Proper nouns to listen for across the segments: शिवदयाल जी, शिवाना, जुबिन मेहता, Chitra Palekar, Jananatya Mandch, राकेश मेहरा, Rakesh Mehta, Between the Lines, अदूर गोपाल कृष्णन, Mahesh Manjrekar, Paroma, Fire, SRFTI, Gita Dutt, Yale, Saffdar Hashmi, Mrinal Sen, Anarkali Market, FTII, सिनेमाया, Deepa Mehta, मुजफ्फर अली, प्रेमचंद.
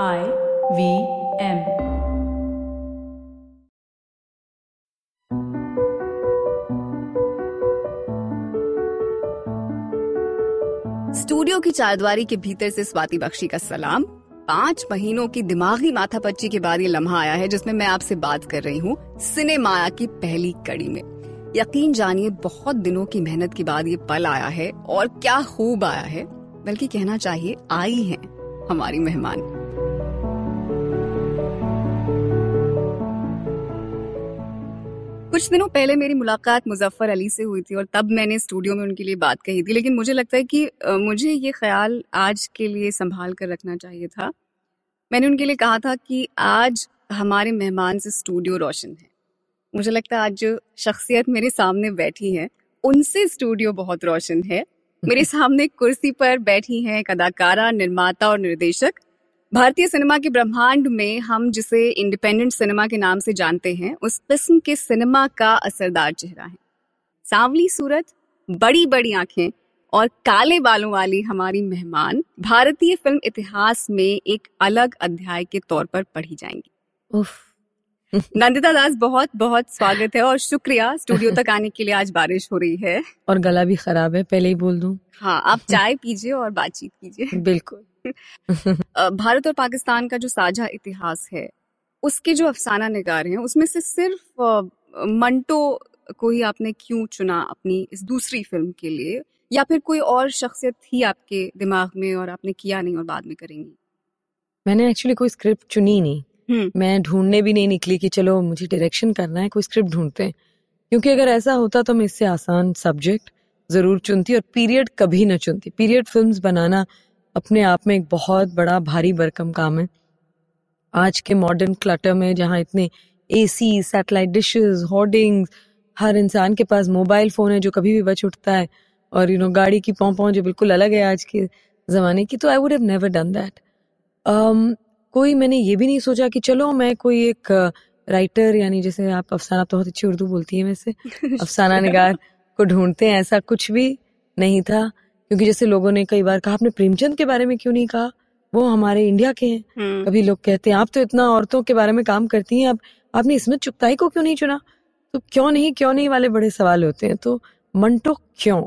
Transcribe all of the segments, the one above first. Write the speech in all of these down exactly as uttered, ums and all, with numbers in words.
आई V M studio की चारद्वारी के भीतर से स्वाति बख्शी का सलाम। पांच महीनों की दिमागी माथापच्ची के बाद ये लम्हा आया है जिसमें मैं आपसे बात कर रही हूँ सिनेमाया की पहली कड़ी में। यकीन जानिए, बहुत दिनों की मेहनत के बाद ये पल आया है और क्या खूब आया है, बल्कि कहना चाहिए आई है हमारी मेहमान। कुछ दिनों पहले मेरी मुलाकात मुजफ्फर अली से हुई थी और तब मैंने स्टूडियो में उनके लिए बात कही थी, लेकिन मुझे लगता है कि मुझे ये ख्याल आज के लिए संभाल कर रखना चाहिए था। मैंने उनके लिए कहा था कि आज हमारे मेहमान से स्टूडियो रोशन है। मुझे लगता है आज जो शख्सियत मेरे सामने बैठी है उनसे स्टूडियो बहुत रोशन है। मेरे सामने कुर्सी पर बैठी है एक अदाकारा, निर्माता और निर्देशक। भारतीय सिनेमा के ब्रह्मांड में हम जिसे इंडिपेंडेंट सिनेमा के नाम से जानते हैं, उस किस्म के सिनेमा का असरदार चेहरा है। सांवली सूरत, बड़ी बड़ी आंखें और काले बालों वाली हमारी मेहमान भारतीय फिल्म इतिहास में एक अलग अध्याय के तौर पर पढ़ी जाएंगी। उफ। नंदिता दास, बहुत बहुत स्वागत है और शुक्रिया स्टूडियो तक आने के लिए। आज बारिश हो रही है और गला भी खराब है, पहले ही बोल दूं। हाँ, आप चाय पीजिए और बातचीत कीजिए। बिल्कुल। भारत और पाकिस्तान का जो साझा इतिहास है उसके जो अफसाना निगार हैं, उसमें से सिर्फ मंटो को ही आपने क्यों चुना अपनी इस दूसरी फिल्म के लिए, या फिर कोई और शख्सियत थी आपके दिमाग में और आपने किया नहीं और बाद में करेंगी? मैंने एक्चुअली कोई स्क्रिप्ट चुनी नहीं, मैं ढूंढने भी नहीं निकली कि चलो मुझे डायरेक्शन करना है, कोई स्क्रिप्ट ढूंढते हैं, क्योंकि अगर ऐसा होता तो मैं इससे आसान सब्जेक्ट जरूर चुनती और पीरियड कभी ना चुनती। पीरियड फिल्म बनाना अपने आप में एक बहुत बड़ा भारी भरकम काम है। आज के मॉडर्न क्लटर में जहाँ इतने एसी, सैटेलाइट डिशेस, होर्डिंग्स, हर इंसान के पास मोबाइल फ़ोन है जो कभी भी बच उठता है, और यू नो गाड़ी की पौं पौं जो बिल्कुल अलग है आज के ज़माने की, तो I would have never done that. कोई मैंने ये भी नहीं सोचा कि चलो मैं कोई एक राइटर, यानी जैसे आप अफसाना, तो बहुत अच्छी उर्दू बोलती है वैसे, अफसाना निगार को ढूंढते हैं, ऐसा कुछ भी नहीं था। क्योंकि जैसे लोगों ने कई बार कहा आपने प्रेमचंद के बारे में क्यों नहीं कहा, वो हमारे इंडिया के हैं। कभी लोग कहते हैं आप तो इतना औरतों के बारे में काम करती हैं, आप आपने इसमत चुगताई को क्यों नहीं चुना, तो क्यों नहीं क्यों नहीं वाले बड़े सवाल होते हैं। तो मंटो क्यों,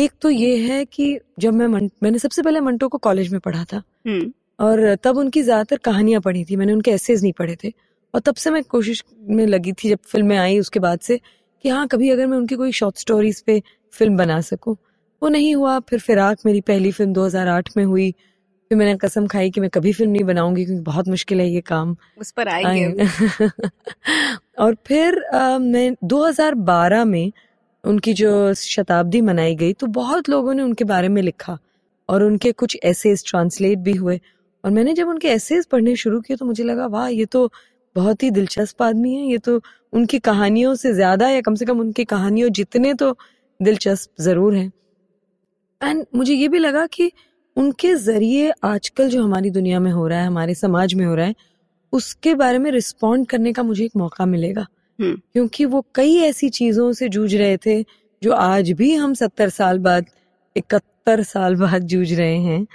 एक तो ये है कि जब मैं मैंने सबसे पहले मंटो को कॉलेज में पढ़ा था और तब उनकी ज्यादातर कहानियां पढ़ी थी, मैंने उनके एसेज नहीं पढ़े थे। और तब से मैं कोशिश में लगी थी जब फिल्में आई उसके बाद से कि हाँ कभी अगर मैं उनकी कोई शॉर्ट स्टोरीज पे फिल्म बना सकूँ, वो नहीं हुआ। फिर फिराक मेरी पहली फिल्म दो हज़ार आठ में हुई, फिर मैंने कसम खाई कि मैं कभी फिल्म नहीं बनाऊंगी क्योंकि बहुत मुश्किल है ये काम, उस पर आएंगे। और फिर आ, मैं दो हज़ार बारह में उनकी जो शताब्दी मनाई गई तो बहुत लोगों ने उनके बारे में लिखा और उनके कुछ एसेज ट्रांसलेट भी हुए, और मैंने जब उनके एसेज पढ़ने शुरू किए तो मुझे लगा वाह ये तो बहुत ही दिलचस्प आदमी है, ये तो उनकी कहानियों से ज्यादा या कम से कम उनकी कहानियों जितने तो दिलचस्प जरूर हैं। एंड मुझे ये भी लगा कि उनके जरिए आजकल जो हमारी दुनिया में हो रहा है, हमारे समाज में हो रहा है, उसके बारे में रिस्पॉन्ड करने का मुझे एक मौका मिलेगा, क्योंकि वो कई ऐसी चीजों से जूझ रहे थे जो आज भी हम सत्तर साल बाद, इकहत्तर साल बाद जूझ रहे हैं।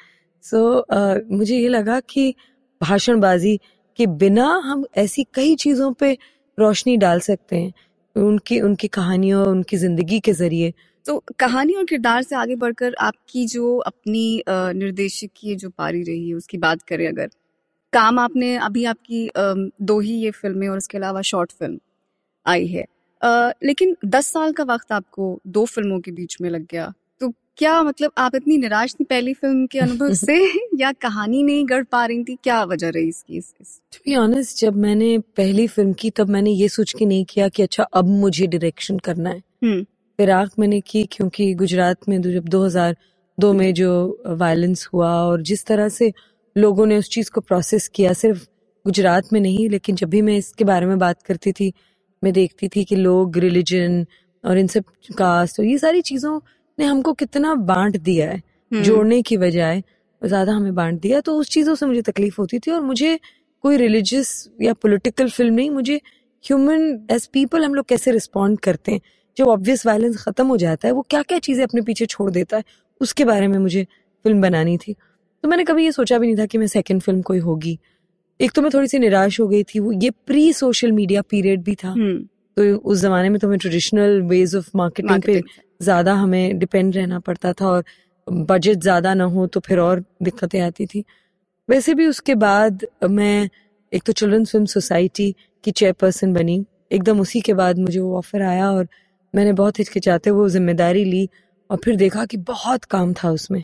सो so, uh, मुझे ये लगा कि भाषणबाजी के बिना हम ऐसी कई चीजों पे रोशनी डाल सकते हैं उनकी उनकी कहानियों, उनकी जिंदगी के जरिए। तो कहानी और किरदार से आगे बढ़कर आपकी जो अपनी निर्देशकीय जो पारी रही है उसकी बात करें, अगर काम आपने अभी आपकी दो ही ये फिल्में और उसके अलावा शॉर्ट फिल्म आई है, लेकिन दस साल का वक्त आपको दो फिल्मों के बीच में लग गया, तो क्या मतलब आप इतनी निराश थी पहली फिल्म के अनुभव से या कहानी नहीं गढ़ पा रही थी, क्या वजह रही इसकी? टू बी ऑनेस्ट, जब मैंने पहली फिल्म की तब मैंने ये सोच के नहीं किया कि अच्छा अब मुझे डायरेक्शन करना है। फिराक मैंने की क्योंकि गुजरात में जब दो हज़ार दो में जो वायलेंस हुआ और जिस तरह से लोगों ने उस चीज़ को प्रोसेस किया, सिर्फ गुजरात में नहीं, लेकिन जब भी मैं इसके बारे में बात करती थी मैं देखती थी कि लोग रिलीजन और इन सब कास्ट और ये सारी चीज़ों ने हमको कितना बांट दिया है, जोड़ने की बजाय ज़्यादा हमें बांट दिया। तो उस चीज़ों से मुझे तकलीफ होती थी और मुझे कोई रिलीजियस या पोलिटिकल फिल्म नहीं, मुझे ह्यूमन एज पीपल हम लोग कैसे रिस्पॉन्ड करते हैं, जो ऑब्वियस वायलेंस खत्म हो जाता है वो क्या क्या चीजें अपने पीछे छोड़ देता है, उसके बारे में मुझे फिल्म बनानी थी। तो मैंने कभी ये सोचा भी नहीं था कि मैं सेकंड फिल्म कोई होगी। एक तो मैं थोड़ी सी निराश हो गई थी, वो ये प्री सोशल मीडिया पीरियड भी था, तो उस जमाने में तो हमें ट्रेडिशनल वेज ऑफ मार्केटिंग पे ज्यादा हमें डिपेंड रहना पड़ता था और बजट ज्यादा ना हो तो फिर और दिक्कतें आती थी। वैसे भी उसके बाद मैं एक तो चिल्ड्रंस फिल्म सोसाइटी की चेयरपर्सन बनी, एकदम उसी के बाद मुझे वो ऑफर आया और मैंने बहुत हिचकिचाते वो जिम्मेदारी ली और फिर देखा कि बहुत काम था उसमें।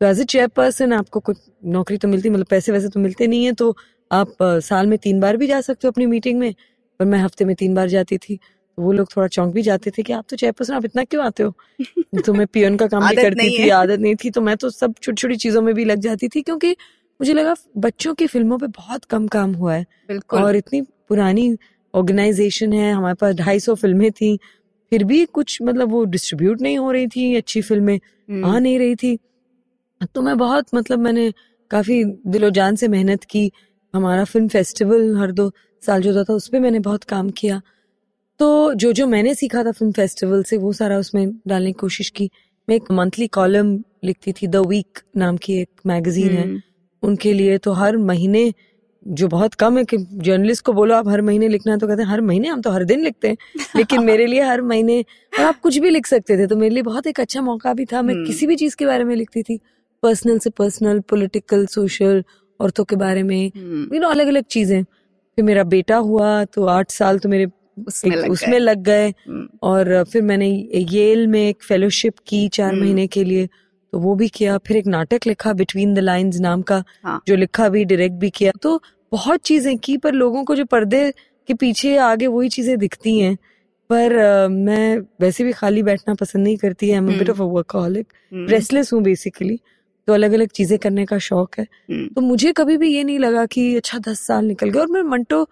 तो एज ए चेयरपर्सन आपको कुछ नौकरी तो मिलती, मतलब पैसे वैसे तो मिलते नहीं है, तो आप साल में तीन बार भी जा सकते हो अपनी मीटिंग में, पर मैं हफ्ते में तीन बार जाती थी। वो लोग थोड़ा चौंक भी जाते थे कि आप तो चेयरपर्सन, आप इतना क्यों आते हो? तो मैं पियोन का काम भी करती थी, आदत नहीं थी, तो मैं तो सब छोटी छोटी चीजों में भी लग जाती थी क्योंकि मुझे लगा बच्चों की फिल्मों पे बहुत कम काम हुआ है और इतनी पुरानी ऑर्गेनाइजेशन है, हमारे पास ढाई सौ फिल्में थी, फिर भी कुछ मतलब वो डिस्ट्रीब्यूट नहीं हो रही थी, अच्छी फिल्में आ नहीं रही थी। तो मैं बहुत मतलब मैंने काफी दिलो जान से मेहनत की। हमारा फिल्म फेस्टिवल हर दो साल जो था उस पर मैंने बहुत काम किया, तो जो जो मैंने सीखा था फिल्म फेस्टिवल से वो सारा उसमें डालने की कोशिश की। मैं एक मंथली कॉलम लिखती थी, द वीक नाम की एक मैगजीन है उनके लिए, तो हर महीने, जो बहुत कम है कि जर्नलिस्ट को बोलो आप हर महीने लिखना है तो कहते हैं हर महीने, हम तो हर दिन लिखते हैं, लेकिन मेरे लिए हर महीने, और आप कुछ भी लिख सकते थे, तो मेरे लिए बहुत एक अच्छा मौका भी था। मैं किसी भी चीज के बारे में लिखती थी, पर्सनल से पर्सनल, पॉलिटिकल, सोशल, औरतों के बारे में, यू नो अलग अलग चीजें। फिर मेरा बेटा हुआ तो आठ साल तो मेरे उसमें लग, उसमें लग गए, और फिर मैंने येल में एक फेलोशिप की चार महीने के लिए, तो वो भी किया। फिर एक नाटक लिखा बिटवीन द लाइंस नाम का, हाँ। जो लिखा भी, डायरेक्ट भी किया, तो बहुत चीजें की। पर लोगों को जो पर्दे के पीछे आगे वही चीजें दिखती हैं, पर uh, मैं वैसे भी खाली बैठना पसंद नहीं करती है, I am a bit of a workaholic, restless हूँ बेसिकली, तो अलग अलग चीजें करने का शौक है। तो मुझे कभी भी ये नहीं लगा कि अच्छा दस साल निकल गए। और मैं मंटो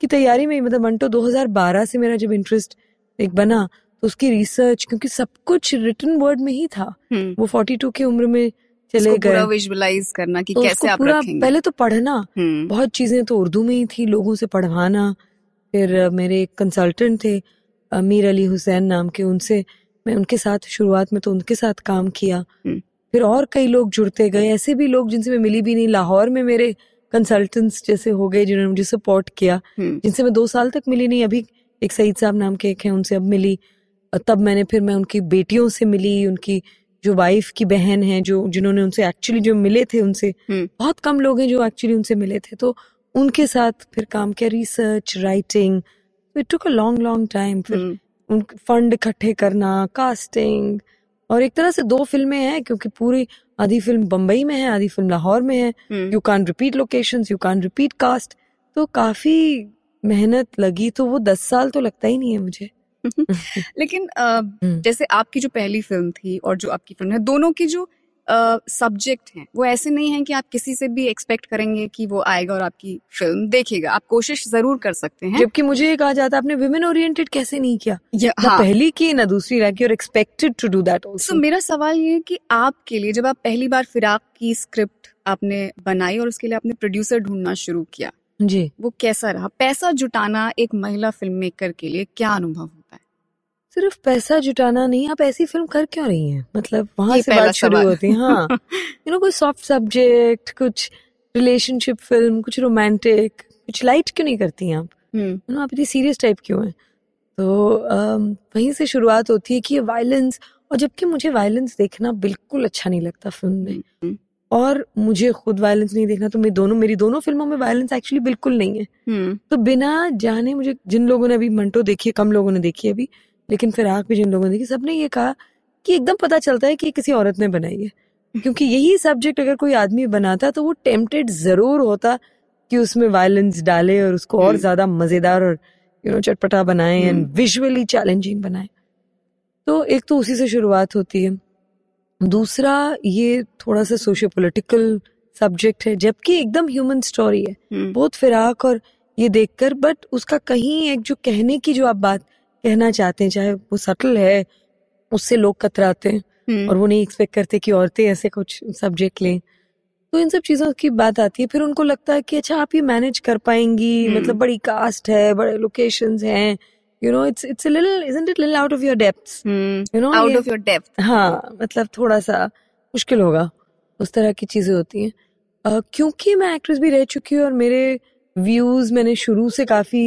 की तैयारी में, मतलब मंटो दो हज़ार बारह से मेरा जब इंटरेस्ट एक बना, तो उसकी रिसर्च, क्योंकि सब कुछ रिटन वर्ड में ही था, वो बयालीस की उम्र में चले गए, पूरा विजुअलाइज करना कि तो कैसे आप रखेंगे। पहले तो पढ़ना, बहुत चीजें तो उर्दू में ही थी, लोगों से पढ़वाना। फिर मेरे एक कंसल्टेंट थे अमीर अली हुसैन नाम के, उनसे मैं उनके साथ शुरुआत में तो उनके साथ काम किया, फिर और कई लोग जुड़ते गए, ऐसे भी लोग जिनसे मैं मिली भी नहीं। लाहौर में मेरे कंसल्टेंट्स जैसे हो गए जिन्होंने मुझे सपोर्ट किया, जिनसे मैं दो साल तक मिली नहीं, अभी एक सईद साहब नाम के एक हैं उनसे अब मिली। तब मैंने फिर मैं उनकी बेटियों से मिली, उनकी जो वाइफ की बहन है जो जिन्होंने उनसे एक्चुअली जो मिले थे, उनसे बहुत कम लोग हैं जो एक्चुअली उनसे मिले थे, तो उनके साथ फिर काम किया, research, writing. It took a long long time. फिर उन फंड इकट्ठे करना, कास्टिंग, और एक तरह से दो फिल्में हैं क्योंकि पूरी आधी फिल्म बम्बई में है, आधी फिल्म लाहौर में है। You can't repeat locations, you can't repeat cast, तो काफी मेहनत लगी। तो वो दस साल तो लगता ही नहीं है मुझे। लेकिन आ, जैसे आपकी जो पहली फिल्म थी और जो आपकी फिल्म है, दोनों की जो सब्जेक्ट हैं वो ऐसे नहीं हैं कि आप किसी से भी एक्सपेक्ट करेंगे कि वो आएगा और आपकी फिल्म देखेगा। आप कोशिश जरूर कर सकते हैं, जबकि मुझे ये कहा जाता है आपने विमेन ओरिएंटेड कैसे नहीं किया, yeah, हाँ। पहली की ना दूसरी like you are expected to do that also. So मेरा सवाल ये है कि आपके लिए, जब आप पहली बार फिराक की स्क्रिप्ट आपने बनाई और उसके लिए आपने प्रोड्यूसर ढूंढना शुरू किया, जी वो कैसा रहा? पैसा जुटाना एक महिला फिल्म मेकर के लिए क्या अनुभव होता है? सिर्फ पैसा जुटाना नहीं, आप ऐसी फिल्म कर क्यों रही हैं, मतलब वहां से बात शुरू होती है। हाँ, यू नो कोई सॉफ्ट सब्जेक्ट, कुछ रिलेशनशिप फिल्म, कुछ रोमांटिक, कुछ लाइट क्यों नहीं करती हैं आप? यू नो आप इतनी सीरियस टाइप क्यों हैं? तो वहीं से शुरुआत होती है कि ये वायलेंस, और जबकि मुझे वायलेंस देखना बिल्कुल अच्छा नहीं लगता फिल्म में, और मुझे खुद वायलेंस नहीं देखना, तो मेरी दोनों मेरी दोनों फिल्मों में वायलेंस एक्चुअली बिल्कुल नहीं है। hmm. तो बिना जाने मुझे, जिन लोगों ने अभी मंटो देखी है, कम लोगों ने देखी है अभी, लेकिन फिराक भी जिन लोगों ने देखी, सबने ये कहा कि एकदम पता चलता है कि किसी औरत ने बनाई है। hmm. क्योंकि यही सब्जेक्ट अगर कोई आदमी बनाता तो वो टेम्पटेड जरूर होता कि उसमें वायलेंस डाले और उसको hmm. और ज्यादा मजेदार और यू नो चटपटा बनाए, एंड विजुअली चैलेंजिंग बनाए। तो एक तो उसी से शुरुआत होती है। दूसरा, ये थोड़ा सा सोशियो पोलिटिकल सब्जेक्ट है, जबकि एकदम ह्यूमन स्टोरी है बहुत फिराक और ये देखकर, बट उसका कहीं एक जो कहने की जो आप बात कहना चाहते हैं, चाहे वो सटल है, उससे लोग कतराते हैं और वो नहीं एक्सपेक्ट करते कि औरतें ऐसे कुछ सब्जेक्ट लें, तो इन सब चीजों की बात आती है। फिर उनको लगता है कि अच्छा आप ये मैनेज कर पाएंगी, मतलब बड़ी कास्ट है, बड़े लोकेशंस हैं, You know, it's it's a little, isn't it, little out of your depths? Mm, you know, out of your depth. हाँ, मतलब थोड़ा सा मुश्किल होगा, उस तरह की चीजें होती हैं। Uh, क्योंकि मैं एक्ट्रेस भी रह चुकी हूँ और मेरे व्यूज मैंने शुरू से काफी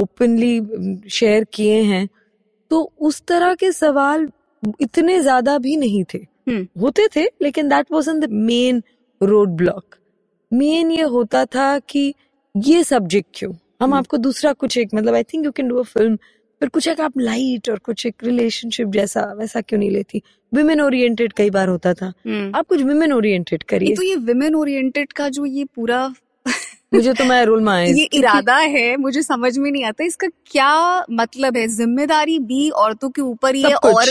ओपनली शेयर किए हैं, तो उस तरह के सवाल इतने ज्यादा भी नहीं थे. hmm. होते थे लेकिन that wasn't the main road block. Main ये होता था कि ये सब्जेक्ट क्यों हम hmm. आपको दूसरा कुछ एक, मतलब I think you can do a film, पर कुछ एक आप लाइट और कुछ एक रिलेशनशिप जैसा वैसा क्यों नहीं लेती. विमेन ओरिएंटेड कई बार होता था, hmm. आप कुछ विमेन ओरिएंटेड करिए. तो ये विमेन ओरिएंटेड का जो ये पूरा मुझे तो मैं रोल माइंड ये इरादा है, मुझे समझ में नहीं आता इसका क्या मतलब है. जिम्मेदारी भी औरतों के ऊपर ही है और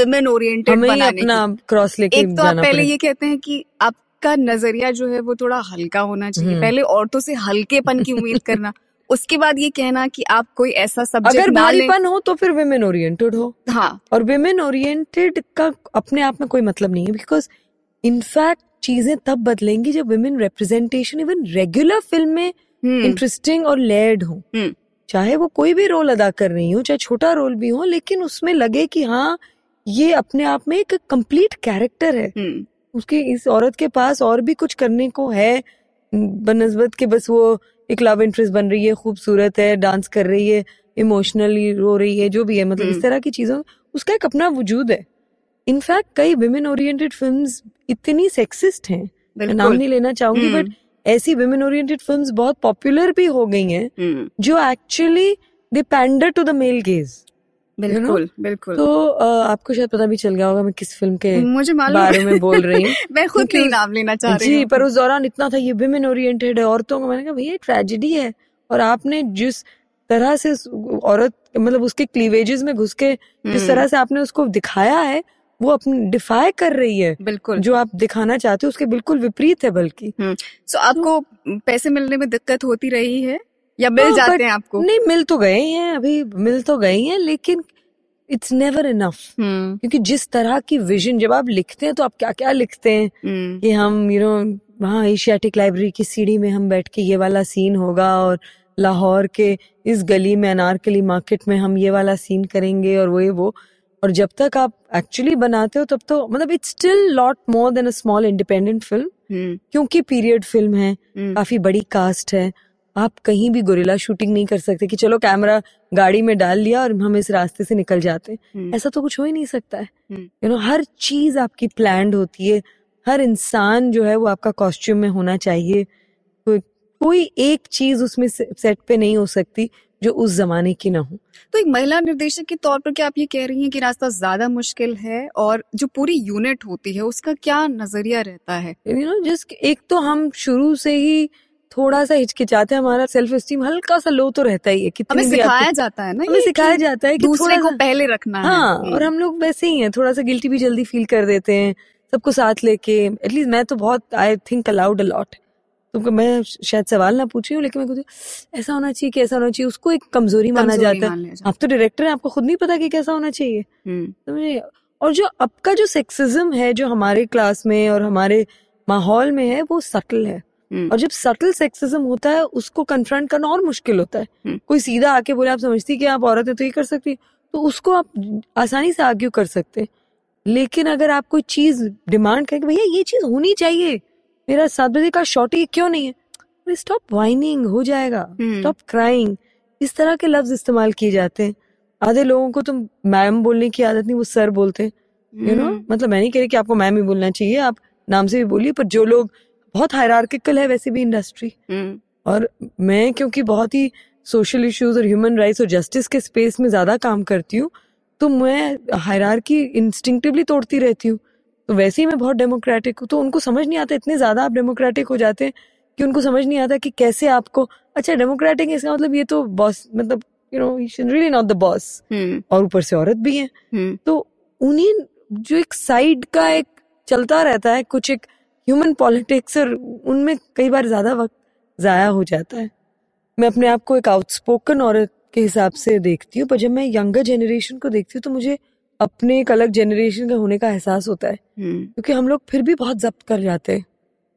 विमेन ओरिएंटेड बनाने की क्रॉस लेके एक तो आप पहले ये कहते हैं कि आपका नजरिया जो है वो थोड़ा हल्का होना चाहिए, पहले औरतों से हल्केपन की उम्मीद करना, उसके बाद ये कहना कि आप कोई ऐसा सब्जेक्ट अगर भारीपन हो तो फिर विमेन ओरिएंटेड हो. हाँ, और विमेन ओरिएंटेड का अपने आप में कोई मतलब नहीं है, बिकॉज इनफैक्ट चीजें तब बदलेंगी जब women representation even regular film में इंटरेस्टिंग और लेयर्ड हो. चाहे वो कोई भी रोल अदा कर रही हो, चाहे छोटा रोल भी हो, लेकिन उसमें लगे कि हाँ ये अपने आप में एक कंप्लीट कैरेक्टर है. hmm. उसके इस औरत के पास और भी कुछ करने को है बनस्बत के बस वो एक लव इंटरेस्ट बन रही है, खूबसूरत है, डांस कर रही है, इमोशनली रो रही है, जो भी है, मतलब hmm. इस तरह की चीजों उसका एक अपना वजूद है. इनफैक्ट कई विमेन ओरिएंटेड फिल्म्स इतनी सेक्सिस्ट हैं, मैं नाम नहीं लेना चाहूंगी, बट hmm. ऐसी विमेन ओरिएंटेड फिल्म्स बहुत पॉपुलर भी हो गई हैं hmm. जो actually they pander to the male gaze. बिल्कुल बिल्कुल. तो आपको शायद पता भी चल गया होगा मैं किस फिल्म के मुझे बारे में बोल रही हूँ. मैं खुद नहीं नाम लेना चाह रही जी, पर उस दौरान इतना था ये विमेन ओरिएंटेड है, औरतों का. मैंने कहा भैया ट्रेजेडी है, और आपने जिस तरह से औरत, मतलब उसके क्लीवेजेस में घुस के जिस तरह से आपने उसको दिखाया है, वो अपनी डिफाई कर रही है. बिल्कुल, जो आप दिखाना चाहते हो उसके बिल्कुल विपरीत है. बल्कि सो आपको पैसे मिलने में दिक्कत होती रही है या मिल जाते हैं आपको? नहीं, मिल तो गए हैं, अभी मिल तो गए हैं, लेकिन इट्स नेवर इनफ. क्योंकि जिस तरह की विजन, जब आप लिखते हैं तो आप क्या क्या लिखते हैं hmm. कि हम यू नो वहाँ एशियाटिक लाइब्रेरी की सीढ़ी में हम बैठ के ये वाला सीन होगा, और लाहौर के इस गली में अनारकली मार्केट में हम ये वाला सीन करेंगे, और वो ये वो. और जब तक आप एक्चुअली बनाते हो तब तो मतलब it's still lot more than a small independent film, क्योंकि पीरियड फिल्म है, hmm. काफी बड़ी कास्ट है. आप कहीं भी गोरिल्ला शूटिंग नहीं कर सकते कि चलो कैमरा गाड़ी में डाल लिया और हम इस रास्ते से निकल जाते हैं. ऐसा तो कुछ हो ही नहीं सकता है. यू नो हर चीज आपकी प्लान्ड होती है, हर इंसान जो है वो आपका कॉस्ट्यूम में होना चाहिए, तो कोई एक चीज उसमें सेट पे नहीं हो सकती जो उस जमाने की ना हो. तो एक महिला निर्देशक के तौर पर क्या आप ये कह रही हैं कि रास्ता ज्यादा मुश्किल है, और जो पूरी यूनिट होती है उसका क्या नजरिया रहता है? यू नो जस्ट एक तो हम शुरू से ही थोड़ा सा हिचकिचाते हैं, हमारा सेल्फ एस्टीम हल्का सा लो तो रहता ही है. हमें सिखाया जाता है ना, हमें सिखाया जाता है कि दूसरे को पहले रखना. हाँ, और हम लोग वैसे ही हैं, थोड़ा सा गिल्टी भी जल्दी फील कर देते हैं सबको साथ लेके. एटलीस्ट मैं तो बहुत I think allowed a lot. तुमको मैं शायद सवाल ना पूछ रही हूँ, लेकिन मैं कुछ ऐसा होना चाहिए कि ऐसा होना चाहिए, उसको एक कमजोरी माना जाता है. आप तो डायरेक्टर हैं, आपको खुद नहीं पता कि कैसा होना चाहिए. और जो आपका जो सेक्सिज्म है जो हमारे क्लास में और हमारे माहौल में है वो सटल है, और जब सटल सेक्सिज्म होता है उसको कन्फ्रंट करना और मुश्किल होता है. कोई सीधा आके बोले आप समझती कि आप औरत है तो ये कर सकती, तो उसको आप आसानी से आर्ग्यू कर सकते. लेकिन अगर आप कोई चीज डिमांड करें कि भैया ये चीज होनी चाहिए, मेरा सात बजे का शॉर्टी क्यों नहीं है, स्टॉप वाइनिंग हो जाएगा, स्टॉप क्राइंग, इस तरह के लफ्ज इस्तेमाल किए जाते हैं. आधे लोगों को तो मैम बोलने की आदत नहीं, वो सर बोलते हैं. यू नो मतलब मैं नहीं कह रही कि आपको मैम ही बोलना चाहिए, आप नाम से भी बोलिए, पर जो लोग बहुत हायरार्किकल है वैसे भी इंडस्ट्री, और मैं क्योंकि बहुत ही सोशल इश्यूज और ह्यूमन राइट्स और जस्टिस के स्पेस में ज्यादा काम करती हूँ, तो मैं हायरार्की इंस्टिंक्टिवली तोड़ती रहती हूँ. तो वैसे ही मैं बहुत डेमोक्रेटिक हूँ, तो उनको समझ नहीं आता. इतने ज्यादा आप डेमोक्रेटिक हो जाते हैं कि उनको समझ नहीं आता कि कैसे आपको, अच्छा डेमोक्रेटिक है इसका मतलब ये तो बॉस, मतलब you know she is really not the boss, और ऊपर से औरत भी है. तो उन्हीं जो एक साइड का एक चलता रहता है कुछ एक ह्यूमन पॉलिटिक्स, और उनमें कई बार ज्यादा वक्त जाया हो जाता है. मैं अपने आप को एक आउटस्पोकन औरत के हिसाब से देखती हूँ, पर जब मैं यंगर जनरेशन को देखती हूँ तो मुझे अपने एक अलग जनरेशन का होने का एहसास होता है, क्योंकि हम लोग फिर भी बहुत जब्त कर जाते हैं.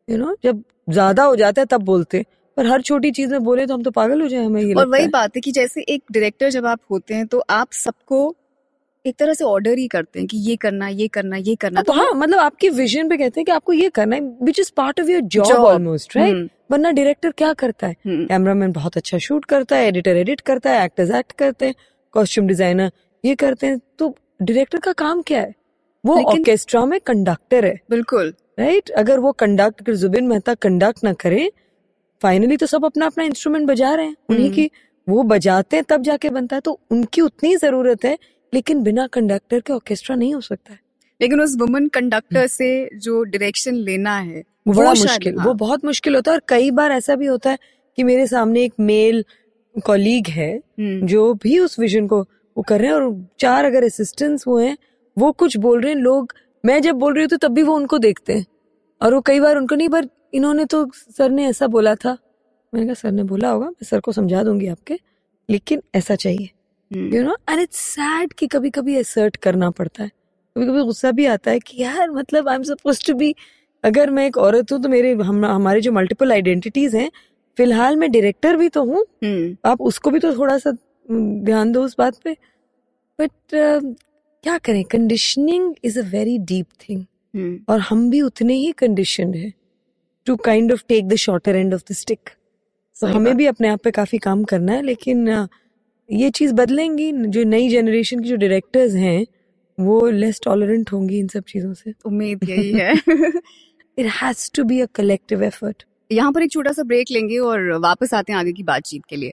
यू नो जब ज्यादा हो जाता है तब बोलते हैं, पर हर छोटी चीज में बोले तो हम तो पागल हो जाए, हमें ये लगता है. और वही बात है कि जैसे एक डायरेक्टर जब आप होते हैं तो आप सबको एक तरह से ऑर्डर ही करते हैं कि ये करना ये करना ये करना। तो हाँ, मतलब आपके विजन पे कहते हैं कि आपको ये करना है, which is part of your job almost, right. वरना डायरेक्टर क्या करता है, कैमरामैन बहुत अच्छा शूट करता है, एडिटर एडिट करता है, एक्टर्स एक्ट करते हैं, कॉस्ट्यूम डिजाइनर ये करते हैं, तो डायरेक्टर का काम क्या है? वो ऑर्केस्ट्रा में कंडक्टर है, बिल्कुल राइट। अगर वो कंडक्ट जुबिन मेहता कंडक्ट ना करे, फाइनली तो सब अपना अपना इंस्ट्रूमेंट बजा रहे हैं, उन्हीं की वो बजाते हैं तब जाके बनता है, तो उनकी उतनी जरूरत है, लेकिन बिना कंडक्टर के ऑर्केस्ट्रा नहीं हो सकता है। लेकिन उस वुमन कंडक्टर से जो डायरेक्शन लेना है वो बड़ा मुश्किल, हाँ। वो बहुत मुश्किल होता है। और कई बार ऐसा भी होता है कि मेरे सामने एक मेल कॉलीग है जो भी उस विजन को वो कर रहे हैं, और चार अगर असिस्टेंट्स वो हैं, वो कुछ बोल रहे हैं, लोग मैं जब बोल रही हूँ तो तब भी वो उनको देखते हैं, और वो कई बार उनको नहीं, पर इन्होंने तो सर ने ऐसा बोला था, मैंने कहा सर ने बोला होगा, मैं सर को समझा दूंगी आपके, लेकिन ऐसा चाहिए, you know. And it's sad कि कभी कभी असर्ट करना पड़ता है, कभी कभी गुस्सा भी आता है कि यार मतलब I am supposed to be, अगर मैं एक औरत हूँ तो मेरे हम, हमारे जो मल्टीपल आइडेंटिटीज हैं, फिलहाल मैं डायरेक्टर भी तो हूँ, आप उसको भी तो थोड़ा सा ध्यान दो उस बात पे। बट uh, क्या करें, conditioning is a very deep thing, और हम भी उतने ही कंडीशनड हैं to kind of take the shorter end of the stick, तो हमें भी अपने आप पे काफी काम करना है। लेकिन uh, ये चीज बदलेंगी, जो नई जनरेशन की जो डायरेक्टर्स हैं वो लेस टॉलरेंट होंगी इन सब चीजों से, उम्मीद यही है। It has to be a collective effort. यहाँ पर एक छोटा सा ब्रेक लेंगे और वापस आते हैं आगे की बातचीत के लिए।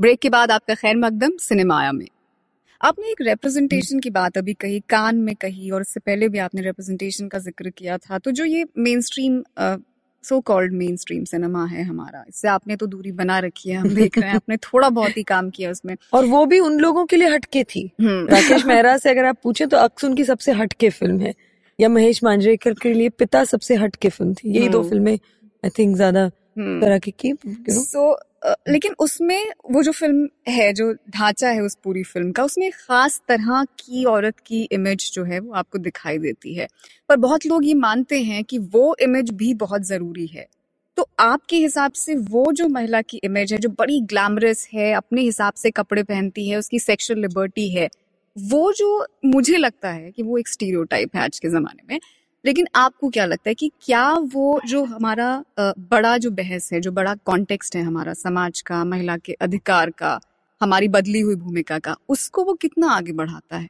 ब्रेक के बाद आपका खैर मकदम सिनेमाया में। आपने एक रिप्रेजेंटेशन की बात अभी कही, कान में कही, और इससे पहले भी आपने रिप्रेजेंटेशन का जिक्र किया था। तो जो ये mainstream, so called mainstream cinema है हमारा, इससे आपने तो दूरी बना रखी है, हम देख रहे हैं, आपने थोड़ा बहुत ही काम किया उसमें, और वो भी उन लोगों के लिए हटके थी। राकेश मेहरा से अगर आप पूछे तो अक्स उनकी सबसे हटके फिल्म है, या महेश मांजरेकर के लिए पिता सबसे हटके फिल्म थी, यही दो फिल्में आई थिंक ज्यादा तरह की की। सो Uh, लेकिन उसमें वो जो फिल्म है, जो ढांचा है उस पूरी फिल्म का, उसमें खास तरह की औरत की इमेज जो है वो आपको दिखाई देती है, पर बहुत लोग ये मानते हैं कि वो इमेज भी बहुत ज़रूरी है। तो आपके हिसाब से वो जो महिला की इमेज है, जो बड़ी ग्लैमरस है, अपने हिसाब से कपड़े पहनती है, उसकी सेक्सुअल लिबर्टी है, वो जो मुझे लगता है कि वो एक स्टीरियोटाइप है आज के ज़माने में, लेकिन आपको क्या लगता है कि क्या वो जो हमारा बड़ा जो बहस है, जो बड़ा कॉन्टेक्स्ट है हमारा समाज का, महिला के अधिकार का, हमारी बदली हुई भूमिका का, उसको वो कितना आगे बढ़ाता है?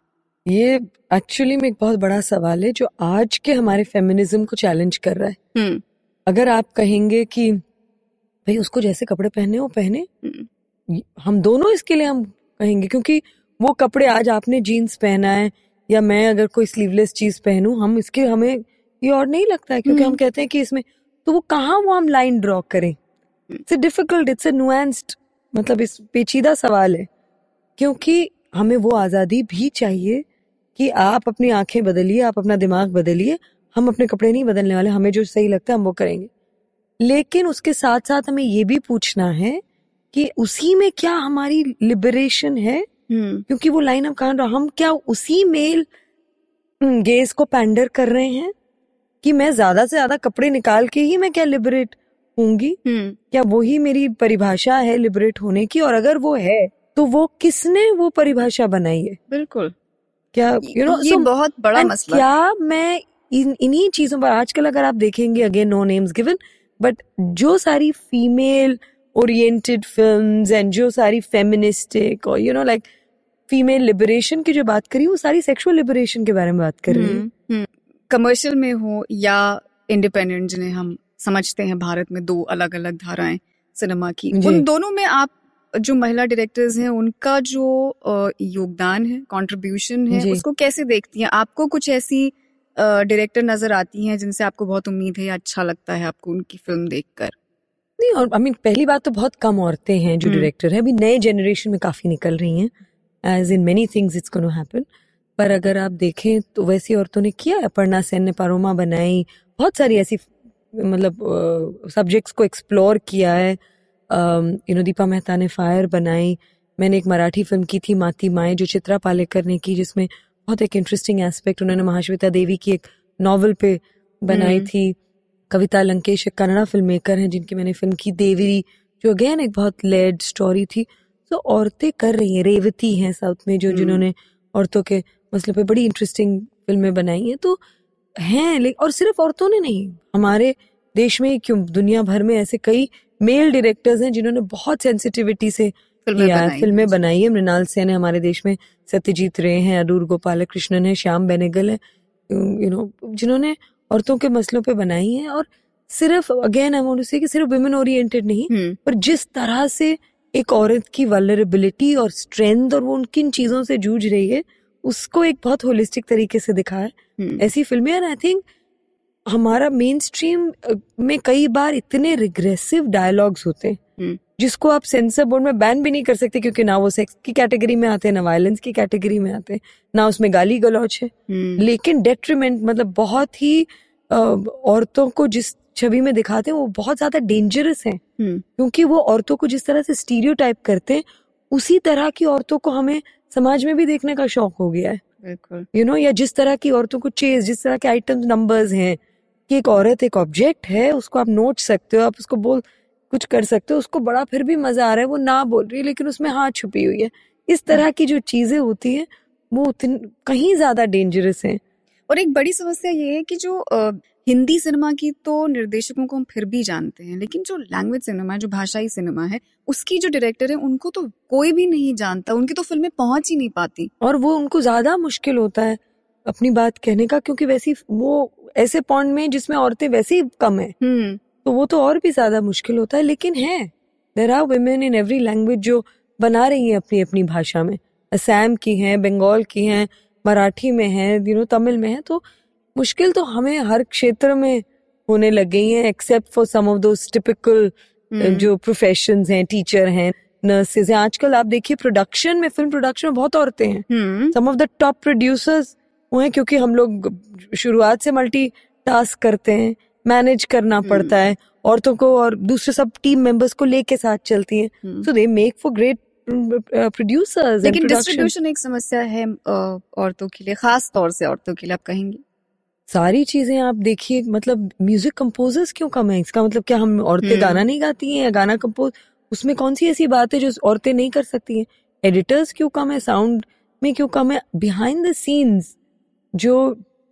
ये एक्चुअली में एक बहुत बड़ा सवाल है जो आज के हमारे फेमिनिज्म को चैलेंज कर रहा है। हुँ. अगर आप कहेंगे कि भाई उसको जैसे कपड़े पहने वो पहने, हुँ. हम दोनों इसके लिए हम कहेंगे, क्योंकि वो कपड़े आज आपने जीन्स पहना है या मैं अगर कोई स्लीवलेस चीज पहनूं, हम इसके हमें ये और नहीं लगता है क्योंकि हम कहते हैं कि इसमें तो वो कहाँ वो हम लाइन ड्रॉ करें। It's difficult, it's a nuanced, मतलब इस पेचीदा सवाल है, क्योंकि हमें वो आज़ादी भी चाहिए कि आप अपनी आंखें बदलिए, आप अपना दिमाग बदलिए, हम अपने कपड़े नहीं बदलने वाले, हमें जो सही लगता है हम वो करेंगे। लेकिन उसके साथ साथ हमें ये भी पूछना है कि उसी में क्या हमारी लिबरेशन है, क्योंकि वो लाइन हम कहाँ, हम क्या उसी मेल गेज को पैंडर कर रहे हैं कि मैं ज्यादा से ज्यादा कपड़े निकाल के ही मैं क्या लिबरेट होंगी, क्या वो ही मेरी परिभाषा है लिबरेट होने की? और अगर वो है तो वो किसने वो परिभाषा बनाई है? बिल्कुल, क्या यू नो, ये बहुत बड़ा मसला। क्या मैं इन इन्हीं चीजों पर आजकल अगर आप देखेंगे, again no names given, but जो सारी फीमेल ओरिएंटेड फिल्म्स एंड जो सारी फेमिनिस्टिक और you know like female liberation की जो बात करी, वो सारी सेक्सुअल लिबरेशन के बारे में बात कर रही है। कमर्शियल में हो या इंडिपेंडेंट, जिन्हें हम समझते हैं भारत में दो अलग अलग धाराएं सिनेमा की, उन दोनों में आप जो महिला डायरेक्टर्स हैं उनका जो योगदान है, कंट्रीब्यूशन है, उसको कैसे देखती हैं? आपको कुछ ऐसी डायरेक्टर नजर आती हैं जिनसे आपको बहुत उम्मीद है या अच्छा लगता है आपको उनकी फिल्म देखकर? नहीं, और आई मीन पहली बात तो बहुत कम औरतें हैं जो डायरेक्टर हैं, अभी नए जनरेशन में काफी निकल रही हैं, as in many things it's gonna happen. पर अगर आप देखें तो वैसी औरतों ने किया, अपर्णा सेन ने परोमा बनाई, बहुत सारी ऐसी मतलब सब्जेक्ट्स uh, को एक्सप्लोर किया है, यू नो दीपा मेहता ने फायर बनाई, मैंने एक मराठी फिल्म की थी माती माए जो चित्रा पालेकर ने की, जिसमें बहुत एक इंटरेस्टिंग एस्पेक्ट उन्होंने महेश्वेता देवी की एक नॉवल पे बनाई थी। कविता लंकेश एक कन्नड़ा फिल्म मेकर हैं जिनकी मैंने फिल्म की देवी जो अगेन एक बहुत लेड स्टोरी थी. तो औरतें कर रही हैं, रेवती हैं साउथ में जो जिन्होंने औरतों के मसले पे बड़ी इंटरेस्टिंग फिल्में बनाई हैं. तो हैं, और सिर्फ औरतों ने नहीं, हमारे देश में क्यों, दुनिया भर में ऐसे कई मेल डायरेक्टर्स हैं जिन्होंने बहुत सेंसिटिविटी से फिल्में बनाई है. मृणाल सेन है हमारे देश में, सत्यजीत रे हैं, अदूर गोपाल कृष्णन है, श्याम बेनेगल है, यू नो, जिन्होंने औरतों के मसलों पे बनाई है. और सिर्फ अगेन आई वांट टू से कि सिर्फ वुमेन ओरिएंटेड नहीं, पर जिस तरह से एक औरत की वल्नरेबिलिटी और स्ट्रेंथ और वो उन किन चीजों से जूझ रही है उसको एक बहुत होलिस्टिक तरीके से दिखाया hmm. ऐसी फिल्में. एंड आई थिंक हमारा मेन स्ट्रीम में कई बार इतने रिग्रेसिव डायलॉग्स होते हैं hmm. जिसको आप सेंसर बोर्ड में बैन भी नहीं कर सकते, क्योंकि ना वो सेक्स की कैटेगरी में आते हैं, ना वायलेंस की कैटेगरी में आते हैं, ना उसमें गाली गलौच है hmm. लेकिन डेट्रीमेंट, मतलब बहुत ही आ, औरतों को जिस छवि में दिखाते हैं वो बहुत ज्यादा डेंजरस है hmm. क्योंकि वो औरतों को जिस तरह से स्टीरियोटाइप करते हैं उसी तरह की औरतों को हमें समाज में भी देखने का शौक हो गया है. बिल्कुल, यू नो, या जिस तरह की औरतों को चेज, जिस तरह के आइटम्स, नंबर्स हैं कि एक औरत एक ऑब्जेक्ट है, उसको आप नोच सकते हो, आप उसको बोल कुछ कर सकते हो, उसको बड़ा फिर भी मजा आ रहा है, वो ना बोल रही है लेकिन उसमें हाथ छुपी हुई है. इस तरह की जो चीजें होती है वो उतनी कहीं ज्यादा डेंजरस है. और एक बड़ी समस्या ये है कि जो हिंदी सिनेमा की तो निर्देशकों को हम फिर भी जानते हैं, लेकिन जो लैंग्वेज सिनेमा है, जो भाषाई सिनेमा है, उसकी जो डायरेक्टर है उनको तो कोई भी नहीं जानता, उनकी तो फिल्में पहुंच ही नहीं पाती. और वो उनको ज्यादा मुश्किल होता है अपनी बात कहने का, क्योंकि वैसी वो ऐसे पॉइंट में जिसमें औरतें वैसे ही कम है, तो वो तो और भी ज्यादा मुश्किल होता है. लेकिन है, there are women in every language जो बना रही है अपनी अपनी भाषा में. असम की हैं, बंगाल की हैं, मराठी में है, यू नो, तमिल में है. तो मुश्किल तो हमें हर क्षेत्र में होने लग गई है, except for some of those typical जो प्रोफेशंस हैं, टीचर हैं, नर्सेज हैं. आजकल आप देखिए प्रोडक्शन में, फिल्म प्रोडक्शन में बहुत औरतें हैं. Some of the top producers वो हैं, क्योंकि हम लोग शुरुआत से मल्टी टास्क करते हैं, मैनेज करना पड़ता है औरतों को और दूसरे सब टीम मेंबर्स को लेके साथ चलती हैं. So they make for great producers. लेकिन डिस्ट्रीब्यूशन एक समस्या है औरतों के लिए, खास तौर से औरतों के लिए आप कहेंगे. सारी चीजें आप देखिए, मतलब म्यूजिक कंपोजर्स क्यों कम है? इसका मतलब क्या हम औरतें गाना नहीं गाती हैं या गाना कंपोज, उसमें कौन सी ऐसी बात है जो औरतें नहीं कर सकती हैं? एडिटर्स क्यों कम है? साउंड में क्यों कम है? बिहाइंड द सीन्स जो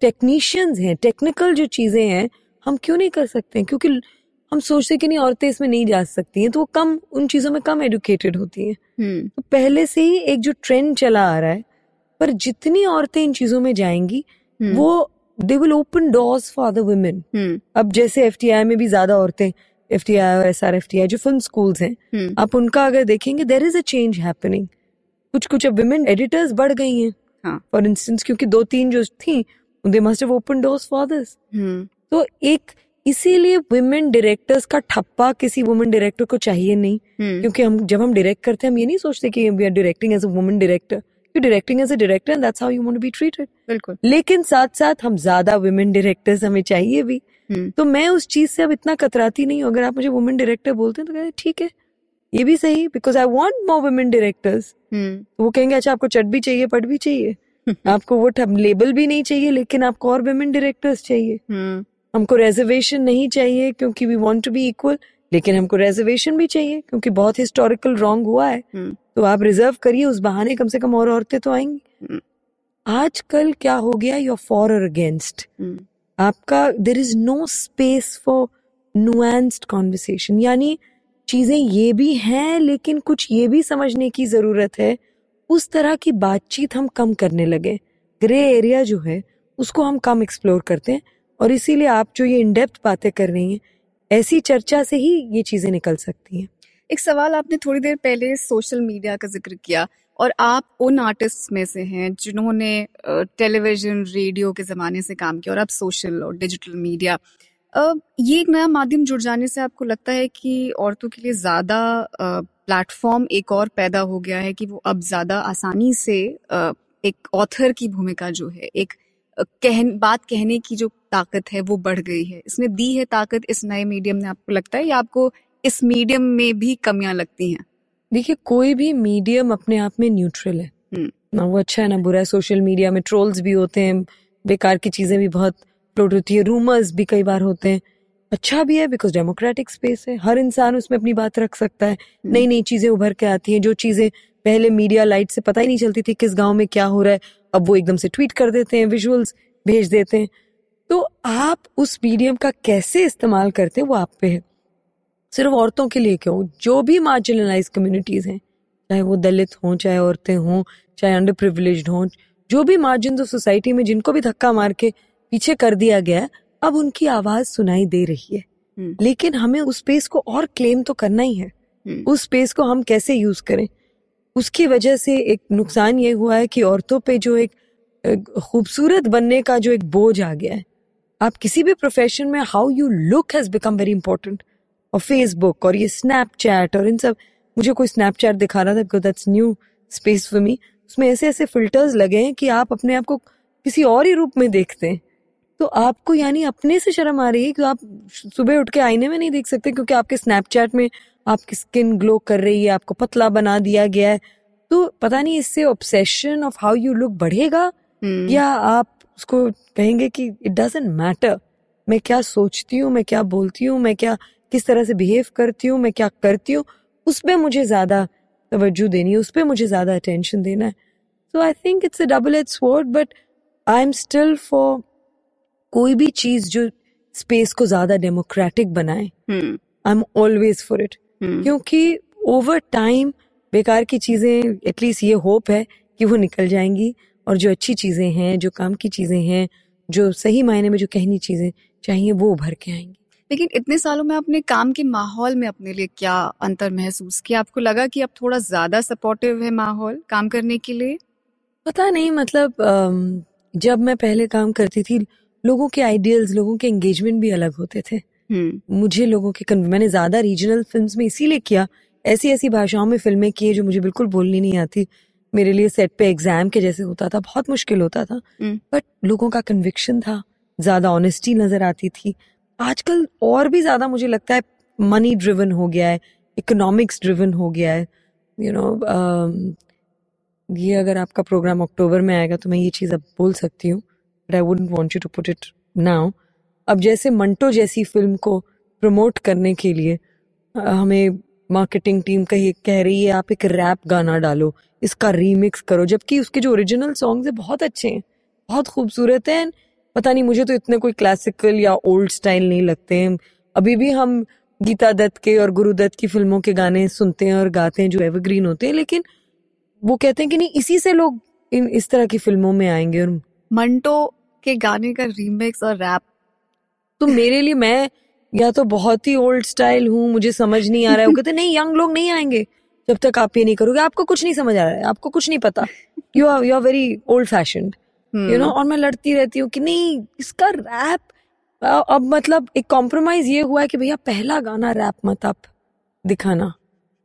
टेक्नीशियंस हैं, टेक्निकल जो चीजें हैं, हम क्यों नहीं कर सकते हैं? क्योंकि हम सोचते कि नहीं, औरतें इसमें नहीं जा सकती हैं, तो वो कम उन चीजों में कम एडुकेटेड होती हैं. तो पहले से ही एक जो ट्रेंड चला आ रहा है, पर जितनी औरतें इन चीजों में जाएंगी वो they will open doors for other women. अब जैसे एफटीआई में भी ज्यादा औरतें, एफटीआई और एसआरएफटीआई जो फिल्म स्कूल्स हैं, hmm. आप उनका अगर देखेंगे there is a change happening. कुछ कुछ अब वुमेन एडिटर्स बढ़ गई हैं फॉर इंस्टेंस, क्योंकि दो तीन जो थी they must have open doors for this. तो एक इसीलिए वुमेन डायरेक्टर्स का ठप्पा किसी वुमेन डायरेक्टर को चाहिए नहीं, hmm. क्योंकि हम जब हम डायरेक्ट करते हैं हम ये नहीं सोचते कि we are directing as a women director. You're directing as a director and that's how you want to be treated. बिल्कुल. लेकिन साथ साथ हम ज्यादा women directors हमें चाहिए भी. हुँ. तो मैं उस चीज से अब इतना कतराती नहीं हूँ. अगर आप मुझे women director बोलते हैं तो कहते ठीक है, ये भी सही, because I want more women directors. हुँ. तो वो कहेंगे अच्छा आपको चट भी चाहिए, पट भी चाहिए, आपको वो लेबल भी नहीं चाहिए, लेकिन आपको और women directors चाहिए. हुँ. हमको reservation नहीं चाहिए क्योंकि we want to be equal, लेकिन हमको रिजर्वेशन भी चाहिए क्योंकि बहुत हिस्टोरिकल रॉन्ग हुआ है. hmm. तो आप रिजर्व करिए, उस बहाने कम से कम और औरतें तो आएंगी. hmm. आजकल क्या हो गया, यू आर फॉर और अगेंस्ट, आपका there is no space for nuanced conversation. यानी चीजें ये भी हैं लेकिन कुछ ये भी समझने की जरूरत है. उस तरह की बातचीत हम कम करने लगे, ग्रे एरिया जो है उसको हम कम एक्सप्लोर करते हैं, और इसीलिए आप जो ये इनडेप्थ बातें कर रही हैं, ऐसी चर्चा से ही ये चीजें निकल सकती हैं. एक सवाल, आपने थोड़ी देर पहले सोशल मीडिया का जिक्र किया, और आप उन आर्टिस्ट्स में से हैं जिन्होंने टेलीविजन, रेडियो के जमाने से काम किया और आप सोशल और डिजिटल मीडिया, ये एक नया माध्यम जुड़ जाने से आपको लगता है कि औरतों के लिए ज्यादा प्लेटफॉर्म एक और पैदा हो गया है कि वो अब ज्यादा आसानी से एक ऑथर की भूमिका जो है, एक कहन बात कहने की जो ताकत है वो बढ़ गई है, इसने दी है ताकत इस नए मीडियम ने, आपको लगता है, या आपको इस मीडियम में भी कमियां लगती हैं? देखिए, कोई भी मीडियम अपने आप में न्यूट्रल है, ना वो अच्छा है ना बुरा है. सोशल मीडिया में ट्रोल्स भी होते हैं, बेकार की चीजें भी बहुत फ्लोट होती है, रूमर्स भी कई बार होते हैं, अच्छा भी है बिकॉज डेमोक्रेटिक स्पेस है, हर इंसान उसमें अपनी बात रख सकता है, नई नई चीजें उभर के आती हैं, जो चीजें पहले मीडिया लाइट से पता ही नहीं चलती थी किस गांव में क्या हो रहा है, अब वो एकदम से ट्वीट कर देते हैं, विजुअल्स भेज देते हैं। तो आप उस मीडियम का कैसे इस्तेमाल करते हैं वो आप पे है, सिर्फ औरतों के लिए क्यों, जो भी मार्जिनलाइज कम्युनिटीज हैं, चाहे वो दलित हों, चाहे औरतें हों, चाहे अंडर प्रिविलेज्ड हों, जो भी मार्जिन ऑफ सोसाइटी में जिनको भी धक्का मार के पीछे कर दिया गया है, अब उनकी आवाज सुनाई दे रही है। hmm. लेकिन हमें उस स्पेस को और क्लेम तो करना ही है। hmm. उस स्पेस को हम कैसे यूज करें, उसकी वजह से एक नुकसान ये हुआ है कि औरतों पे जो एक, एक खूबसूरत बनने का जो एक बोझ आ गया है। आप किसी भी प्रोफेशन में how you look has become very important, और फेसबुक और ये स्नैपचैट और इन सब, मुझे कोई स्नैपचैट दिखा रहा था because that's new space for me, उसमें ऐसे ऐसे फिल्टर्स लगे हैं कि आप अपने आप को किसी और ही रूप में देखते हैं। तो आपको यानी अपने से शर्म आ रही है कि आप सुबह उठ के आईने में नहीं देख सकते क्योंकि आपके स्नैपचैट में आपकी स्किन ग्लो कर रही है, आपको पतला बना दिया गया है। तो पता नहीं इससे obsession of how you look बढ़ेगा hmm. या आप उसको कहेंगे कि इट डजंट मैटर, मैं क्या सोचती हूँ, मैं क्या बोलती हूँ, मैं क्या किस तरह से बिहेव करती हूँ, मैं क्या करती हूँ, उस पर मुझे ज़्यादा तवज्जो देनी है, उस पर मुझे ज़्यादा अटेंशन देना है। So I think it's a double edge sword, but I am still for कोई भी चीज जो स्पेस को ज्यादा डेमोक्रेटिक बनाए, I am always for it, क्योंकि ओवर टाइम बेकार की चीजें, एटलीस्ट ये होप है कि वो निकल जाएंगी, और जो अच्छी चीजें हैं, जो काम की चीजें हैं, जो सही मायने में जो कहनी चीजें चाहिए वो उभर के आएंगी। लेकिन इतने सालों में आपने काम के माहौल में अपने लिए क्या अंतर महसूस किया, आपको लगा कि अब थोड़ा ज्यादा सपोर्टिव है माहौल काम करने के लिए? पता नहीं, मतलब जब मैं पहले काम करती थी लोगों के आइडियल्स, लोगों के एंगेजमेंट भी अलग होते थे। hmm. मुझे लोगों के मैंने ज्यादा रीजनल फिल्म्स में इसीलिए किया, ऐसी ऐसी भाषाओं में फिल्में की जो मुझे बिल्कुल बोलनी नहीं आती, मेरे लिए सेट पे एग्जाम के जैसे होता था, बहुत मुश्किल होता था, बट hmm. लोगों का कन्विक्शन था, ज्यादा ऑनेस्टी नजर आती थी। आजकल और भी ज्यादा मुझे लगता है मनी ड्रिवन हो गया है, इकोनॉमिक्स ड्रिवन हो गया है, you you know know, uh, ये अगर आपका प्रोग्राम अक्टूबर में आएगा तो मैं ये चीज़ अब बोल सकती हूँ, but I wouldn't want you to put it now. अब जैसे मंटो जैसी फिल्म को प्रमोट करने के लिए हमें मार्केटिंग टीम कही कह रही है आप एक रैप गाना डालो, इसका रीमिक्स करो, जबकि उसके जो ओरिजिनल सॉन्ग्स हैं बहुत अच्छे हैं, बहुत खूबसूरत हैं। पता नहीं, मुझे तो इतने कोई क्लासिकल या ओल्ड स्टाइल नहीं लगते हैं। अभी भी हम गीता दत्त के और गुरु दत्त की फिल्मों के गाने सुनते हैं और गाते हैं जो एवरग्रीन होते हैं, लेकिन वो कहते हैं कि नहीं, इसी से लोग इन इस तरह की फिल्मों में आएंगे। और मंटो के गाने का रीमेक्स और रैप तो मेरे लिए, मैं या तो बहुत ही ओल्ड स्टाइल हूँ, मुझे समझ नहीं आ रहा है। वो कहते नहीं, यंग लोग नहीं आएंगे जब तक आप ये नहीं करोगे, आपको कुछ नहीं समझ आ रहा है, आपको कुछ नहीं पता, you are you are very old fashioned, you know. और मैं लड़ती रहती हूँ कि नहीं, इसका रैप। अब मतलब एक कॉम्प्रोमाइज ये हुआ है कि भैया पहला गाना रैप मत आप दिखाना,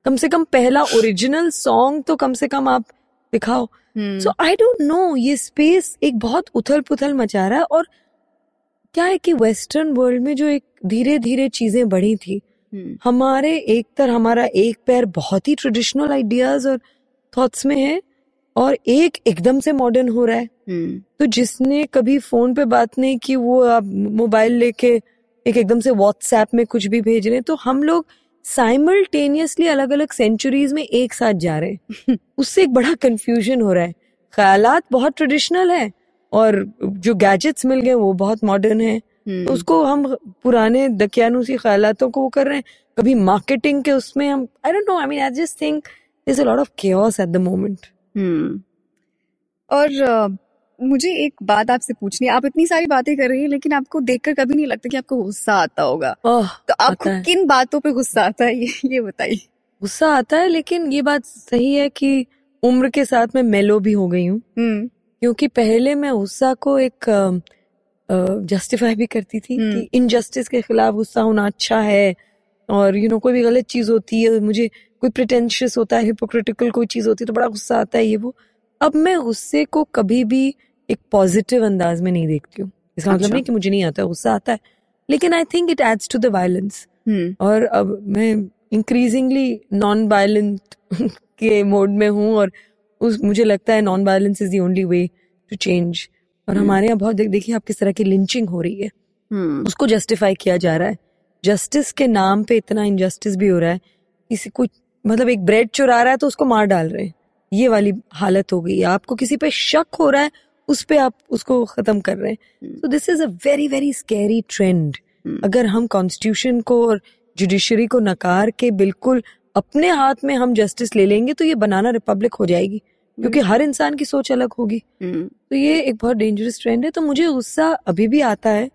कम से कम पहला ओरिजिनल सॉन्ग तो कम से कम आप दिखाओ। सो आई डोंट नो, ये स्पेस एक बहुत उथल पुथल मचा रहा है। और क्या है कि वेस्टर्न वर्ल्ड में जो एक धीरे धीरे चीजें बढ़ी थी, hmm. हमारे एक तर हमारा एक पैर बहुत ही ट्रेडिशनल आइडियाज और थॉट्स में है, और एक एकदम से मॉडर्न हो रहा है। hmm. तो जिसने कभी फोन पे बात नहीं की वो अब मोबाइल लेके एक एकदम से व्हाट्सएप में कुछ भी भेज रहे हैं। तो हम लोग साइमल्टेनियसली अलग अलग सेंचुरीज में एक साथ जा रहे हैं। उससे एक बड़ा कंफ्यूजन हो रहा है। ख्यालात बहुत ट्रेडिशनल है और जो गैजेट्स मिल गए वो बहुत मॉडर्न है। hmm. तो उसको हम पुराने दकियानूसी ख्यालातों को वो कर रहे हैं, कभी मार्केटिंग के उसमें हम I don't know I mean I just think there is a lot of chaos at the moment. और uh, मुझे एक बात आपसे पूछनी है। आप इतनी सारी बातें कर रही हैं लेकिन आपको देखकर कभी नहीं लगता कि आपको गुस्सा आता होगा। oh, तो आपको किन बातों पे गुस्सा आता है, ये ये बताइए। गुस्सा आता है, लेकिन ये बात सही है कि उम्र के साथ मैं मेलो भी हो गई हूँ। hmm. क्योंकि पहले मैं गुस्सा को एक जस्टिफाई uh, भी करती थी hmm. कि इनजस्टिस के खिलाफ गुस्सा होना अच्छा है, और यू नो कोई भी गलत चीज होती है, मुझे कोई प्रिटेंशियस होता है, हिपोक्रिटिकल कोई चीज होती है तो बड़ा गुस्सा आता है ये वो। अब मैं गुस्से को कभी भी एक पॉजिटिव अंदाज में नहीं देखती हूँ। इसका अच्छा। मतलब नहीं कि मुझे नहीं आता, गुस्सा आता है, लेकिन I think it adds to the violence. और अब मैं इंक्रीजिंगली नॉन वायलेंट के मोड में हूँ, और उस मुझे लगता है non violence is the only way to change. और हमारे यहाँ बहुत देखिए आप किस तरह की लिंचिंग हो रही है, hmm. उसको जस्टिफाई किया जा रहा है। जस्टिस के नाम पे इतना इनजस्टिस भी हो रहा है, किसी को मतलब एक ब्रेड चुरा रहा है तो उसको मार डाल रहे हैं, ये वाली हालत हो गई। आपको किसी पे शक हो रहा है उस पे आप उसको खत्म कर रहे हैं। So this is a very very scary trend. अगर हम कॉन्स्टिट्यूशन को और जुडिशरी को नकार के बिल्कुल अपने हाथ में हम जस्टिस ले लेंगे तो ये बनाना रिपब्लिक हो जाएगी, क्योंकि हर इंसान की सोच अलग होगी। तो ये एक बहुत डेंजरस ट्रेंड है। तो मुझे गुस्सा अभी भी आता है,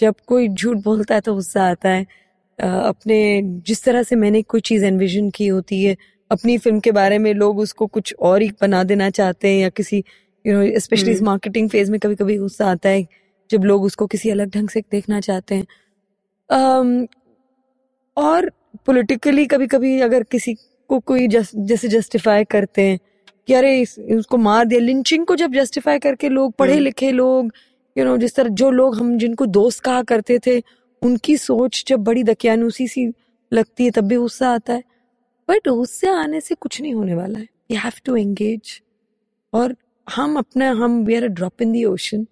जब कोई झूठ बोलता है तो गुस्सा आता है। अपने जिस तरह से मैंने कोई चीज़ एनविजन की होती है अपनी फिल्म के बारे में, लोग उसको कुछ और ही बना देना चाहते हैं, या किसी यू नो स्पेशली इस मार्केटिंग फेज में कभी कभी गुस्सा आता है जब लोग उसको किसी अलग ढंग से देखना चाहते हैं। um, और पॉलिटिकली कभी कभी अगर किसी को कोई जस, जैसे जस्टिफाई करते हैं कि अरे उसको मार दिया, लिंचिंग को जब जस्टिफाई करके लोग पढ़े लिखे लोग यू नो जिस तरह जो लोग हम जिनको दोस्त कहा करते थे उनकी सोच जब बड़ी दकियानूसी सी लगती है तब भी गुस्सा आता है। बट गुस्से आने से कुछ नहीं होने वाला है, यू हैव टू एंगेज। और हम अपना हम we are a drop in the ocean,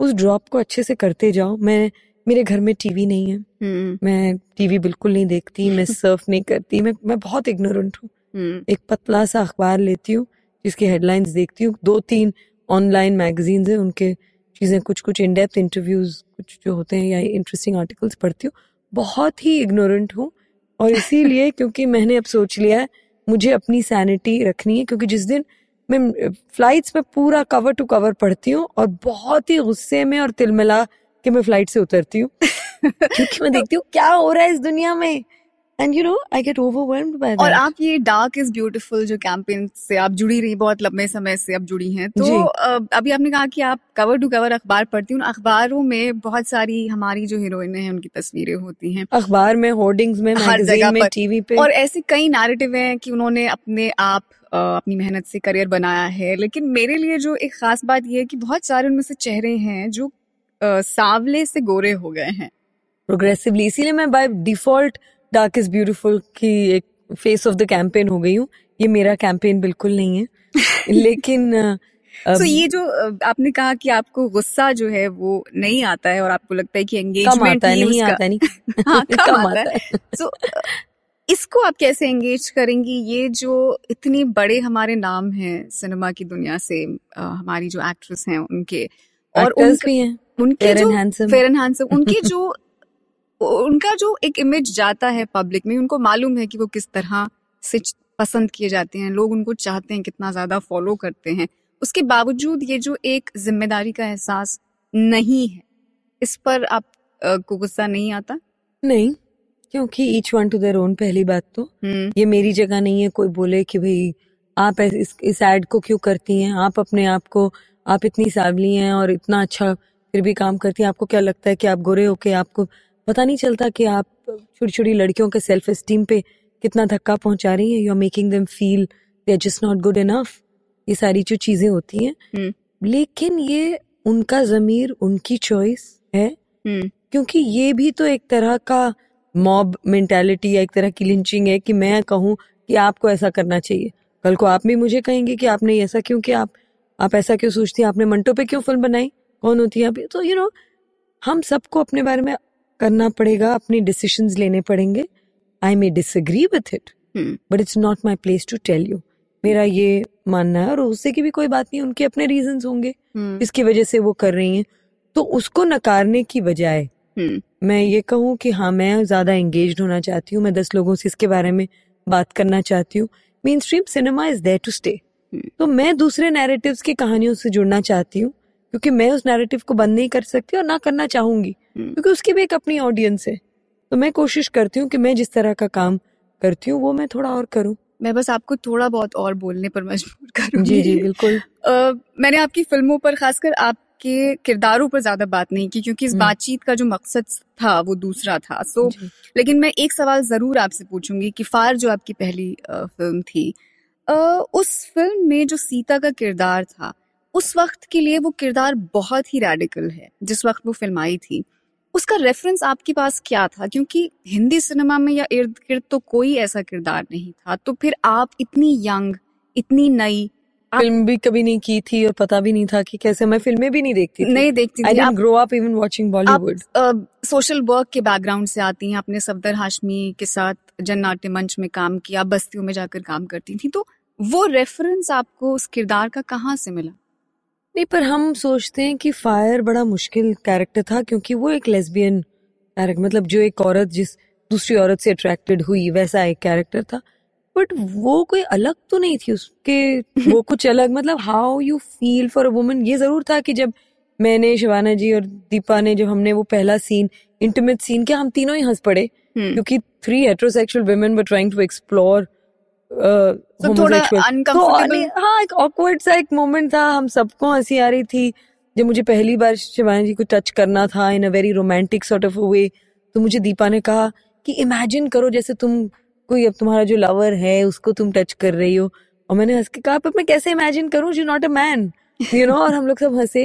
उस ड्रॉप को अच्छे से करते जाओ। मैं मेरे घर में टीवी नहीं है, hmm. मैं टीवी बिल्कुल नहीं देखती, मैं सर्फ नहीं करती, मैं मैं बहुत इग्नोरेंट हूँ। hmm. एक पतला सा अखबार लेती हूँ जिसकी हेडलाइंस देखती हूँ, दो तीन ऑनलाइन मैगजीन्स हैं उनके चीज़ें, कुछ कुछ इन डेप्थ इंटरव्यूज कुछ जो होते हैं या इंटरेस्टिंग आर्टिकल्स पढ़ती हूँ। बहुत ही इग्नोरेंट हूँ, और इसीलिए क्योंकि मैंने अब सोच लिया है मुझे अपनी सैनिटी रखनी है, क्योंकि जिस दिन मैं फ्लाइट्स में पूरा कवर टू कवर पढ़ती हूँ और बहुत ही गुस्से में और तिलमिला कि मैं फ्लाइट से उतरती हूँ क्योंकि मैं देखती हूँ क्या हो रहा है इस दुनिया में, and you know I get overwhelmed by that. और आप ये डार्क इज ब्यूटीफुल जो कैंपेन से आप जुड़ी रही, बहुत लंबे समय से आप जुड़ी हैं, तो अभी आपने कहा कि आप कवर टू कवर अखबार पढ़ती हूँ, अखबारों में बहुत सारी हमारी जो हीरोइनें हैं उनकी तस्वीरें होती हैं अखबार में, होर्डिंग्स में, हर जगह में, टीवी पे, और ऐसे कई नैरेटिव हैं कि उन्होंने अपने आप अपनी मेहनत से करियर बनाया है। लेकिन मेरे लिए जो एक खास बात यह है कि बहुत सारे उनमें से चेहरे हैं जो Uh, सावले से गोरे हो गए हैं प्रोग्रेसिवली, इसीलिए मैं by default dark is beautiful की एक फेस ऑफ द कैंपेन हो गई हूँ। ये मेरा कैंपेन बिल्कुल नहीं है लेकिन uh, so अब, ये जो आपने कहा कि आपको गुस्सा जो है वो नहीं आता है और आपको लगता है कि एंगेजमेंट नहीं आता नहीं कम आता है, सो इसको आप कैसे एंगेज करेंगी? ये जो इतने बड़े हमारे नाम हैं सिनेमा की दुनिया से, हमारी जो एक्ट्रेस हैं उनके और भी हैं उनके जो फेयर एंड हैंडसम, उनके जो उनका जो एक इमेज जाता है पब्लिक में, उनको मालूम है कि वो किस तरह से पसंद किए जाते हैं, लोग उनको चाहते हैं, कितना ज्यादा फॉलो करते हैं, उसके बावजूद ये जो एक जिम्मेदारी का एहसास नहीं है, इस पर आप आ, को गुस्सा नहीं आता? नहीं, क्योंकि each one to their own. पहली बात तो हुँ. ये मेरी जगह नहीं है कोई बोले कि भाई आप इस एड को क्यों करती हैं, आप अपने आप को, आप इतनी सावली हैं और इतना अच्छा फिर भी काम करती हैं, आपको क्या लगता है कि आप गोरे होके, आपको पता नहीं चलता कि आप छोटी छोटी लड़कियों के सेल्फ एस्टीम पे कितना धक्का पहुंचा रही हैं, you are making them feel they are just not good enough. ये सारी जो चीजें होती हैं hmm. लेकिन ये उनका जमीर, उनकी चॉइस है hmm. क्योंकि ये भी तो एक तरह का मॉब मेंटालिटी या एक तरह की लिंचिंग है कि मैं कहूँ कि आपको ऐसा करना चाहिए, कल को आप भी मुझे कहेंगे कि आपने ऐसा क्यों किया, आप आप ऐसा क्यों सोचती हैं, आपने मंटो पे क्यों फिल्म बनाई, कौन होती है आप। तो यू नो हम सबको अपने बारे में करना पड़ेगा, अपने डिसीजंस लेने पड़ेंगे। I may disagree with it but it's not my place to tell you, मेरा ये मानना है। और उससे की भी कोई बात नहीं, उनके अपने रीजंस होंगे hmm. इसकी वजह से वो कर रही हैं, तो उसको नकारने की बजाय hmm. मैं ये कहूँ कि हाँ मैं ज्यादा एंगेज होना चाहती हूँ, मैं दस लोगों से इसके बारे में बात करना चाहती हूँ। Mainstream cinema is there to stay, तो मैं दूसरे नैरेटिव्स की कहानियों से जुड़ना चाहती हूँ, क्योंकि मैं उस नैरेटिव को बंद नहीं कर सकती और ना करना चाहूंगी, क्योंकि उसकी भी एक अपनी ऑडियंस है। तो मैं कोशिश करती हूँ कि मैं जिस तरह का काम करती हूँ वो मैं थोड़ा और करूँ। मैं बस आपको थोड़ा बहुत और बोलने पर मजबूर करूँगी। जी जी बिल्कुल। uh, मैंने आपकी फिल्मों पर, खासकर आपके किरदारों पर ज्यादा बात नहीं की, क्योंकि इस बातचीत का जो मकसद था वो दूसरा था। सो so, लेकिन मैं एक सवाल जरूर आपसे पूछूंगी कि फायर जो आपकी पहली uh, फिल्म थी, Uh, उस फिल्म में जो सीता का किरदार था, उस वक्त के लिए वो किरदार बहुत ही रैडिकल है। जिस वक्त वो फिल्म आई थी उसका रेफरेंस आपके पास क्या था, क्योंकि हिंदी सिनेमा में या इर्द गिर्द तो कोई ऐसा किरदार नहीं था, तो फिर आप इतनी यंग, इतनी नई, फिल्म भी कभी नहीं की थी और पता भी नहीं था कि कैसे, मैं फिल्में भी नहीं देखती थी, नहीं देखती थी। आप grow up even watching Bollywood. Social work के बैकग्राउंड से आती हैं, आपने सफदर हाशमी के साथ जननाट्य मंच में काम किया, बस्तियों में जाकर काम करती थी, तो वो रेफरेंस आपको उस किरदार का कहाँ से मिला? नहीं, पर हम सोचते हैं कि फायर बड़ा मुश्किल कैरेक्टर था क्योंकि वो एक लेस्बियन कैरेक्टर, मतलब जो एक औरत जिस दूसरी औरत से अट्रैक्टेड हुई, वैसा एक कैरेक्टर था, बट वो कोई अलग तो नहीं थी उसके, वो कुछ अलग, मतलब how you feel for a woman. ये जरूर था कि जब मैंने, शिवाना जी और दीपा ने, जब हमने वो पहला सीन, इंटीमेट सीन किया, हम तीनों ही हंस पड़े क्योंकि three heterosexual women were trying to explore uncomfortable. हाँ, एक ऑकवर्ड सा एक मोमेंट था, हम सबको हंसी आ रही थी। जब मुझे पहली बार शिवानी जी को टच करना था in a very romantic sort of way, तो मुझे दीपा ने कहा कि इमेजिन करो जैसे तुम कोई, अब तुम्हारा जो लवर है उसको तुम टच कर रही हो, और मैंने हंस के कहा पर मैं कैसे इमेजिन करूं, you not a man, you know, और हम लोग सब हंसे।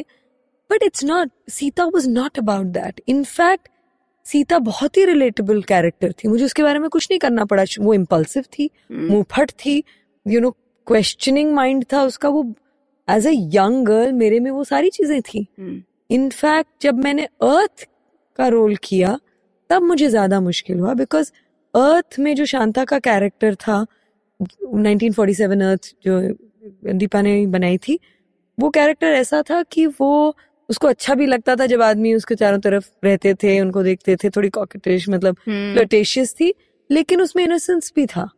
But it's not, Sita was not about that. In fact Sita बहुत ही रिलेटेबल कैरेक्टर थी, मुझे उसके बारे में कुछ नहीं करना पड़ा। वो इम्पल्सिव थी, मुंहफट थी, यू नो, क्वेश्चनिंग माइंड था उसका। वो एज अ यंग गर्ल मेरे में वो सारी चीजें थी। In fact hmm. जब मैंने अर्थ का रोल किया तब मुझे ज्यादा मुश्किल हुआ, बिकॉज अर्थ में जो शांता का कैरेक्टर था, नाइनटीन फोर्टी सेवन अर्थ जो दीपा ने बनाई थी, वो कैरेक्टर ऐसा था कि वो, उसको अच्छा भी लगता था जब आदमी उसके चारों तरफ रहते थे, उनको देखते थे, थोड़ी कॉकेटिश, मतलब फ्लर्टेशियस थी, लेकिन उसमें इनोसेंस भी था।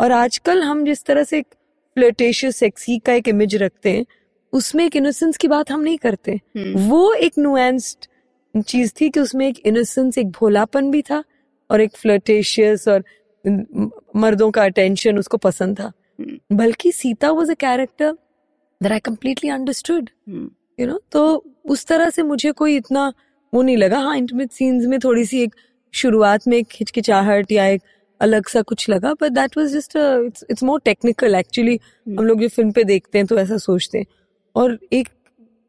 और आजकल हम जिस तरह से फ्लर्टेशियस सेक्सी का एक इमेज रखते हैं, उसमें एक इनोसेंस की बात हम नहीं करते। वो एक नुएंस्ड चीज थी कि उसमें एक इनोसेंस, एक भोलापन भी था और एक फ्लर्टेशियस, और मर्दों का अटेंशन उसको पसंद था। बल्कि Sita was a character that I completely understood, you know, तो उस तरह से मुझे कोई इतना वो नहीं लगा। हाँ, इंटीमेट सीन्स में थोड़ी सी एक शुरुआत में एक हिचकिचाहट या एक अलग सा कुछ लगा, but that was just it's it's more technical actually. हम लोग जो फिल्म पे देखते हैं तो ऐसा सोचते हैं। और एक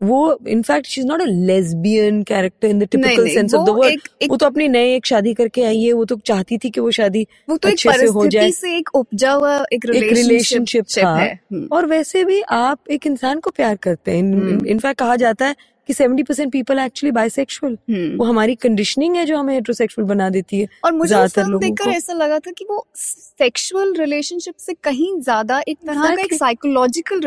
वो, in fact she is not a lesbian character in the typical sense of the word. वो तो अपनी नई एक शादी करके आई है, वो तो चाहती थी कि वो शादी वो तो अच्छे एक से हो जाए, से एक उपजा हुआ एक रिलेशनशिप था है। और वैसे भी आप एक इंसान को प्यार करते हैं। इनफैक्ट कहा जाता है कि seventy percent people actually bisexual. वो हमारी कंडीशनिंग है जो हमें हेटरोसेक्सुअल बना देती है। और मुझे देखकर ऐसा लगा था कि वो सेक्सुअल रिलेशनशिप से कहीं ज्यादा एक तरह का एक साइकोलॉजिकल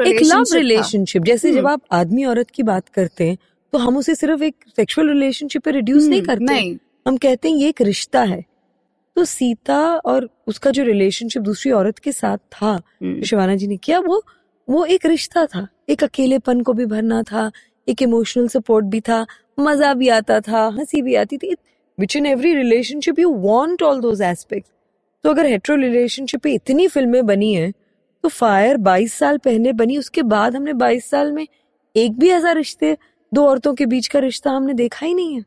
रिलेशनशिप, जैसे जब आप आदमी औरत की बात करते हैं तो हम उसे सिर्फ एक सेक्सुअल रिलेशनशिप पे रिड्यूस नहीं करते, हम कहते हैं ये एक रिश्ता है। तो सीता और उसका जो रिलेशनशिप दूसरी औरत के साथ था, शिवाना जी ने किया, वो वो एक रिश्ता था, एक अकेलेपन को भी भरना था, एक इमोशनल सपोर्ट भी था, मजा भी आता था, हंसी भी आती थी। Which in every relationship you want all those aspects. तो अगर हेट्रो रिलेशनशिप पे इतनी फिल्में बनी हैं, तो फायर बाईस साल पहले बनी, उसके बाद हमने बाईस साल में एक भी ऐसा रिश्ते, दो औरतों के बीच का रिश्ता हमने देखा ही नहीं है।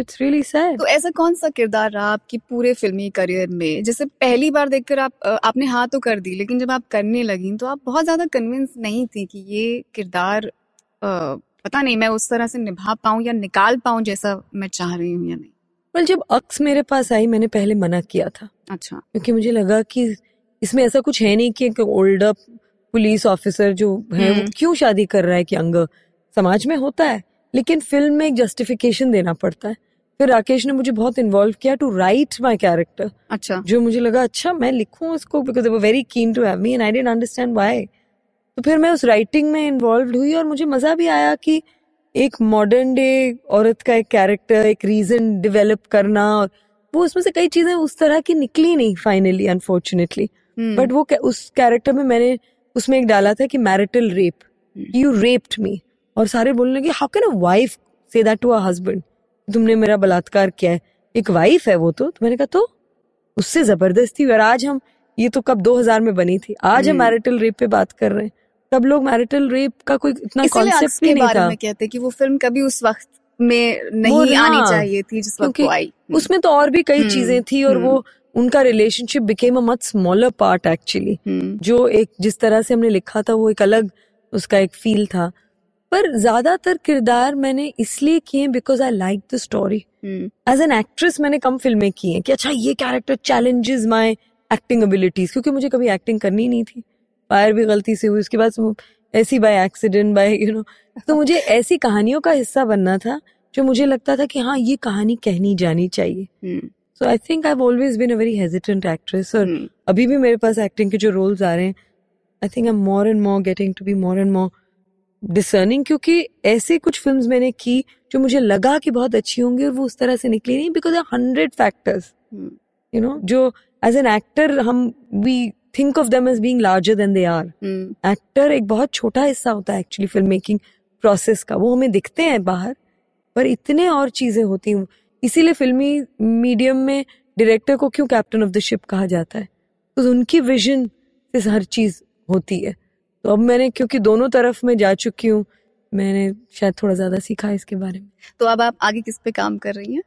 It's really sad. तो ऐसा कौन सा किरदार रहा आपकी पूरे फिल्मी करियर में, जैसे पहली बार देखकर आप, आपने हाँ तो कर दी, लेकिन जब आप करने लगी तो आप बहुत ज्यादा कन्विंस नहीं थी कि ये किरदार आ, पता नहीं मैं उस तरह से निभा पाऊं या निकाल पाऊं जैसा मैं चाह रही हूं या नहीं? well, जब अक्स मेरे पास आई मैंने पहले मना किया था। अच्छा। क्योंकि मुझे लगा कि इसमें ऐसा कुछ है नहीं कि ओल्डर पुलिस ऑफिसर जो है वो क्यों शादी कर रहा है कि यंगर, समाज में होता है, लेकिन फिल्म में एक जस्टिफिकेशन देना पड़ता है। फिर राकेश ने मुझे बहुत इन्वॉल्व किया टू राइट माई कैरेक्टर। अच्छा। जो मुझे लगा अच्छा मैं लिखूं उसको, because they were very keen to have me and I didn't understand why. तो फिर मैं उस राइटिंग में इन्वॉल्व हुई और मुझे मजा भी आया कि एक मॉडर्न डे औरत का एक कैरेक्टर, एक रीजन डेवलप करना, और वो उसमें से कई चीजें उस तरह की निकली नहीं फाइनली, अनफॉर्चुनेटली। बट वो उस कैरेक्टर में मैंने उसमें एक डाला था कि marital rape, you raped me, और सारे बोलने लगे how can a wife say that to a husband, तुमने मेरा बलात्कार किया है, एक वाइफ है वो। तो, तो मैंने कहा तो उससे जबरदस्ती। और आज हम, ये तो कब दो हजार में बनी थी, आज हम मैरिटल रेप पे बात कर रहे हैं। तब लोग मैरिटल रेप का कोई इतना कॉन्सेप्ट भी नहीं था। कहते कि वो फिल्म कभी उस वक्त में नहीं आनी चाहिए थी जिस वक्त वो आई। उसमें तो और भी कई चीजें थी, और वो उनका relationship became a much smaller part actually. जो एक जिस तरह से हमने लिखा था वो एक अलग उसका एक फील था। पर ज्यादातर किरदार मैंने इसलिए किए because I like the story. As an actress मैंने कम फिल्में की हैं कि अच्छा ये character challenges my acting abilities, क्योंकि मुझे कभी एक्टिंग करनी नहीं थी। फायर भी गलती से हुई, उसके बाद ऐसी by accident by you know तो मुझे ऐसी कहानियों का हिस्सा बनना था जो मुझे लगता था कि हाँ ये कहानी कहनी जानी चाहिए. So I think I have always been a very hesitant actress और अभी भी मेरे पास एक्टिंग के जो रोल्स आ रहे हैं I think I am more and more getting to be more and more discerning क्योंकि ऐसे कुछ फिल्म्स मैंने की जो मुझे लगा कि बहुत अच्छी होंगी और वो उस तरह से निकली नहीं because hundred factors you know जो एज एन एक्टर हम we think of them as being larger than they are. Actor एक बहुत छोटा हिस्सा होता है एक्चुअली फिल्म मेकिंग प्रोसेस का, वो हमें दिखते हैं बाहर पर इतने और चीजें होती हैं. इसीलिए फिल्मी मीडियम में डायरेक्टर को क्यों कैप्टन ऑफ द शिप कहा जाता है बिकॉज उनकी विजन से हर चीज होती है. तो अब मैंने क्योंकि दोनों तरफ में जा चुकी हूँ मैंने शायद थोड़ा ज्यादा सीखा है इसके बारे में. तो अब आप आगे किस पे काम कर रही हैं?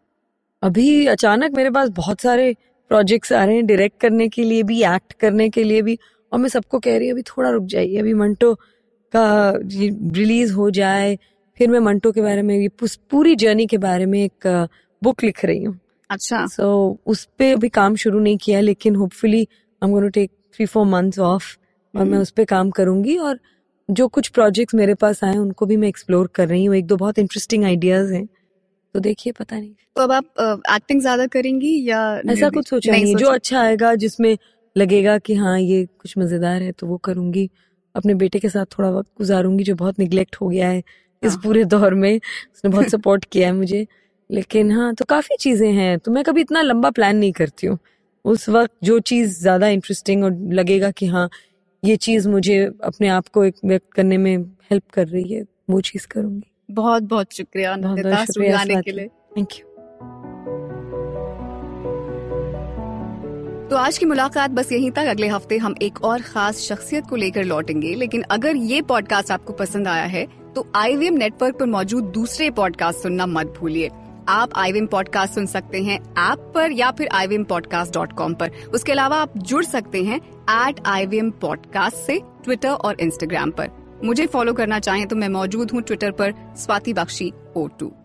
अभी अचानक मेरे पास बहुत सारे प्रोजेक्ट्स आ रहे हैं डायरेक्ट करने के लिए भी एक्ट करने के लिए भी और मैं सबको कह रही हूँ अभी थोड़ा रुक जाइए अभी मंटो का रिलीज हो जाए फिर मैं मंटो के बारे में पूरी जर्नी के बारे में एक बुक लिख रही हूँ. अच्छा. सो so, उस पर अभी काम शुरू नहीं किया लेकिन hopefully I am going to take three four months off और मैं उस पर काम करूंगी और जो कुछ प्रोजेक्ट्स मेरे पास आए उनको भी मैं एक्सप्लोर कर रही हूँ. एक दो बहुत इंटरेस्टिंग आइडियाज हैं तो देखिए पता नहीं. तो अब आप एक्टिंग ज्यादा करेंगी या ऐसा कुछ सोचा नहीं, नहीं सोचा? जो अच्छा आएगा जिसमें लगेगा कि हाँ ये कुछ मजेदार है तो वो करूंगी. अपने बेटे के साथ थोड़ा वक्त गुजारूंगी जो बहुत निग्लेक्ट हो गया है इस पूरे दौर में, उसने बहुत सपोर्ट किया है मुझे. लेकिन हाँ तो काफी चीजें हैं तो मैं कभी इतना लंबा प्लान नहीं करती हूँ. उस वक्त जो चीज ज्यादा इंटरेस्टिंग और लगेगा कि हाँ ये चीज मुझे अपने आप को एक व्यक्त करने में हेल्प कर रही है वो चीज करूंगी. बहुत बहुत शुक्रिया नंदिता आने के लिए. Thank you. तो आज की मुलाकात बस यहीं तक. अगले हफ्ते हम एक और खास शख्सियत को लेकर लौटेंगे. लेकिन अगर ये पॉडकास्ट आपको पसंद आया है तो आईवीएम नेटवर्क पर मौजूद दूसरे पॉडकास्ट सुनना मत भूलिए. आप आईवीएम पॉडकास्ट सुन सकते हैं ऐप पर या फिर I V M podcast dot com पर. उसके अलावा आप जुड़ सकते हैं एट आईवीएम पॉडकास्ट से ट्विटर और इंस्टाग्राम पर. मुझे फॉलो करना चाहें तो मैं मौजूद हूँ ट्विटर पर स्वाति बख्शी ओ टू.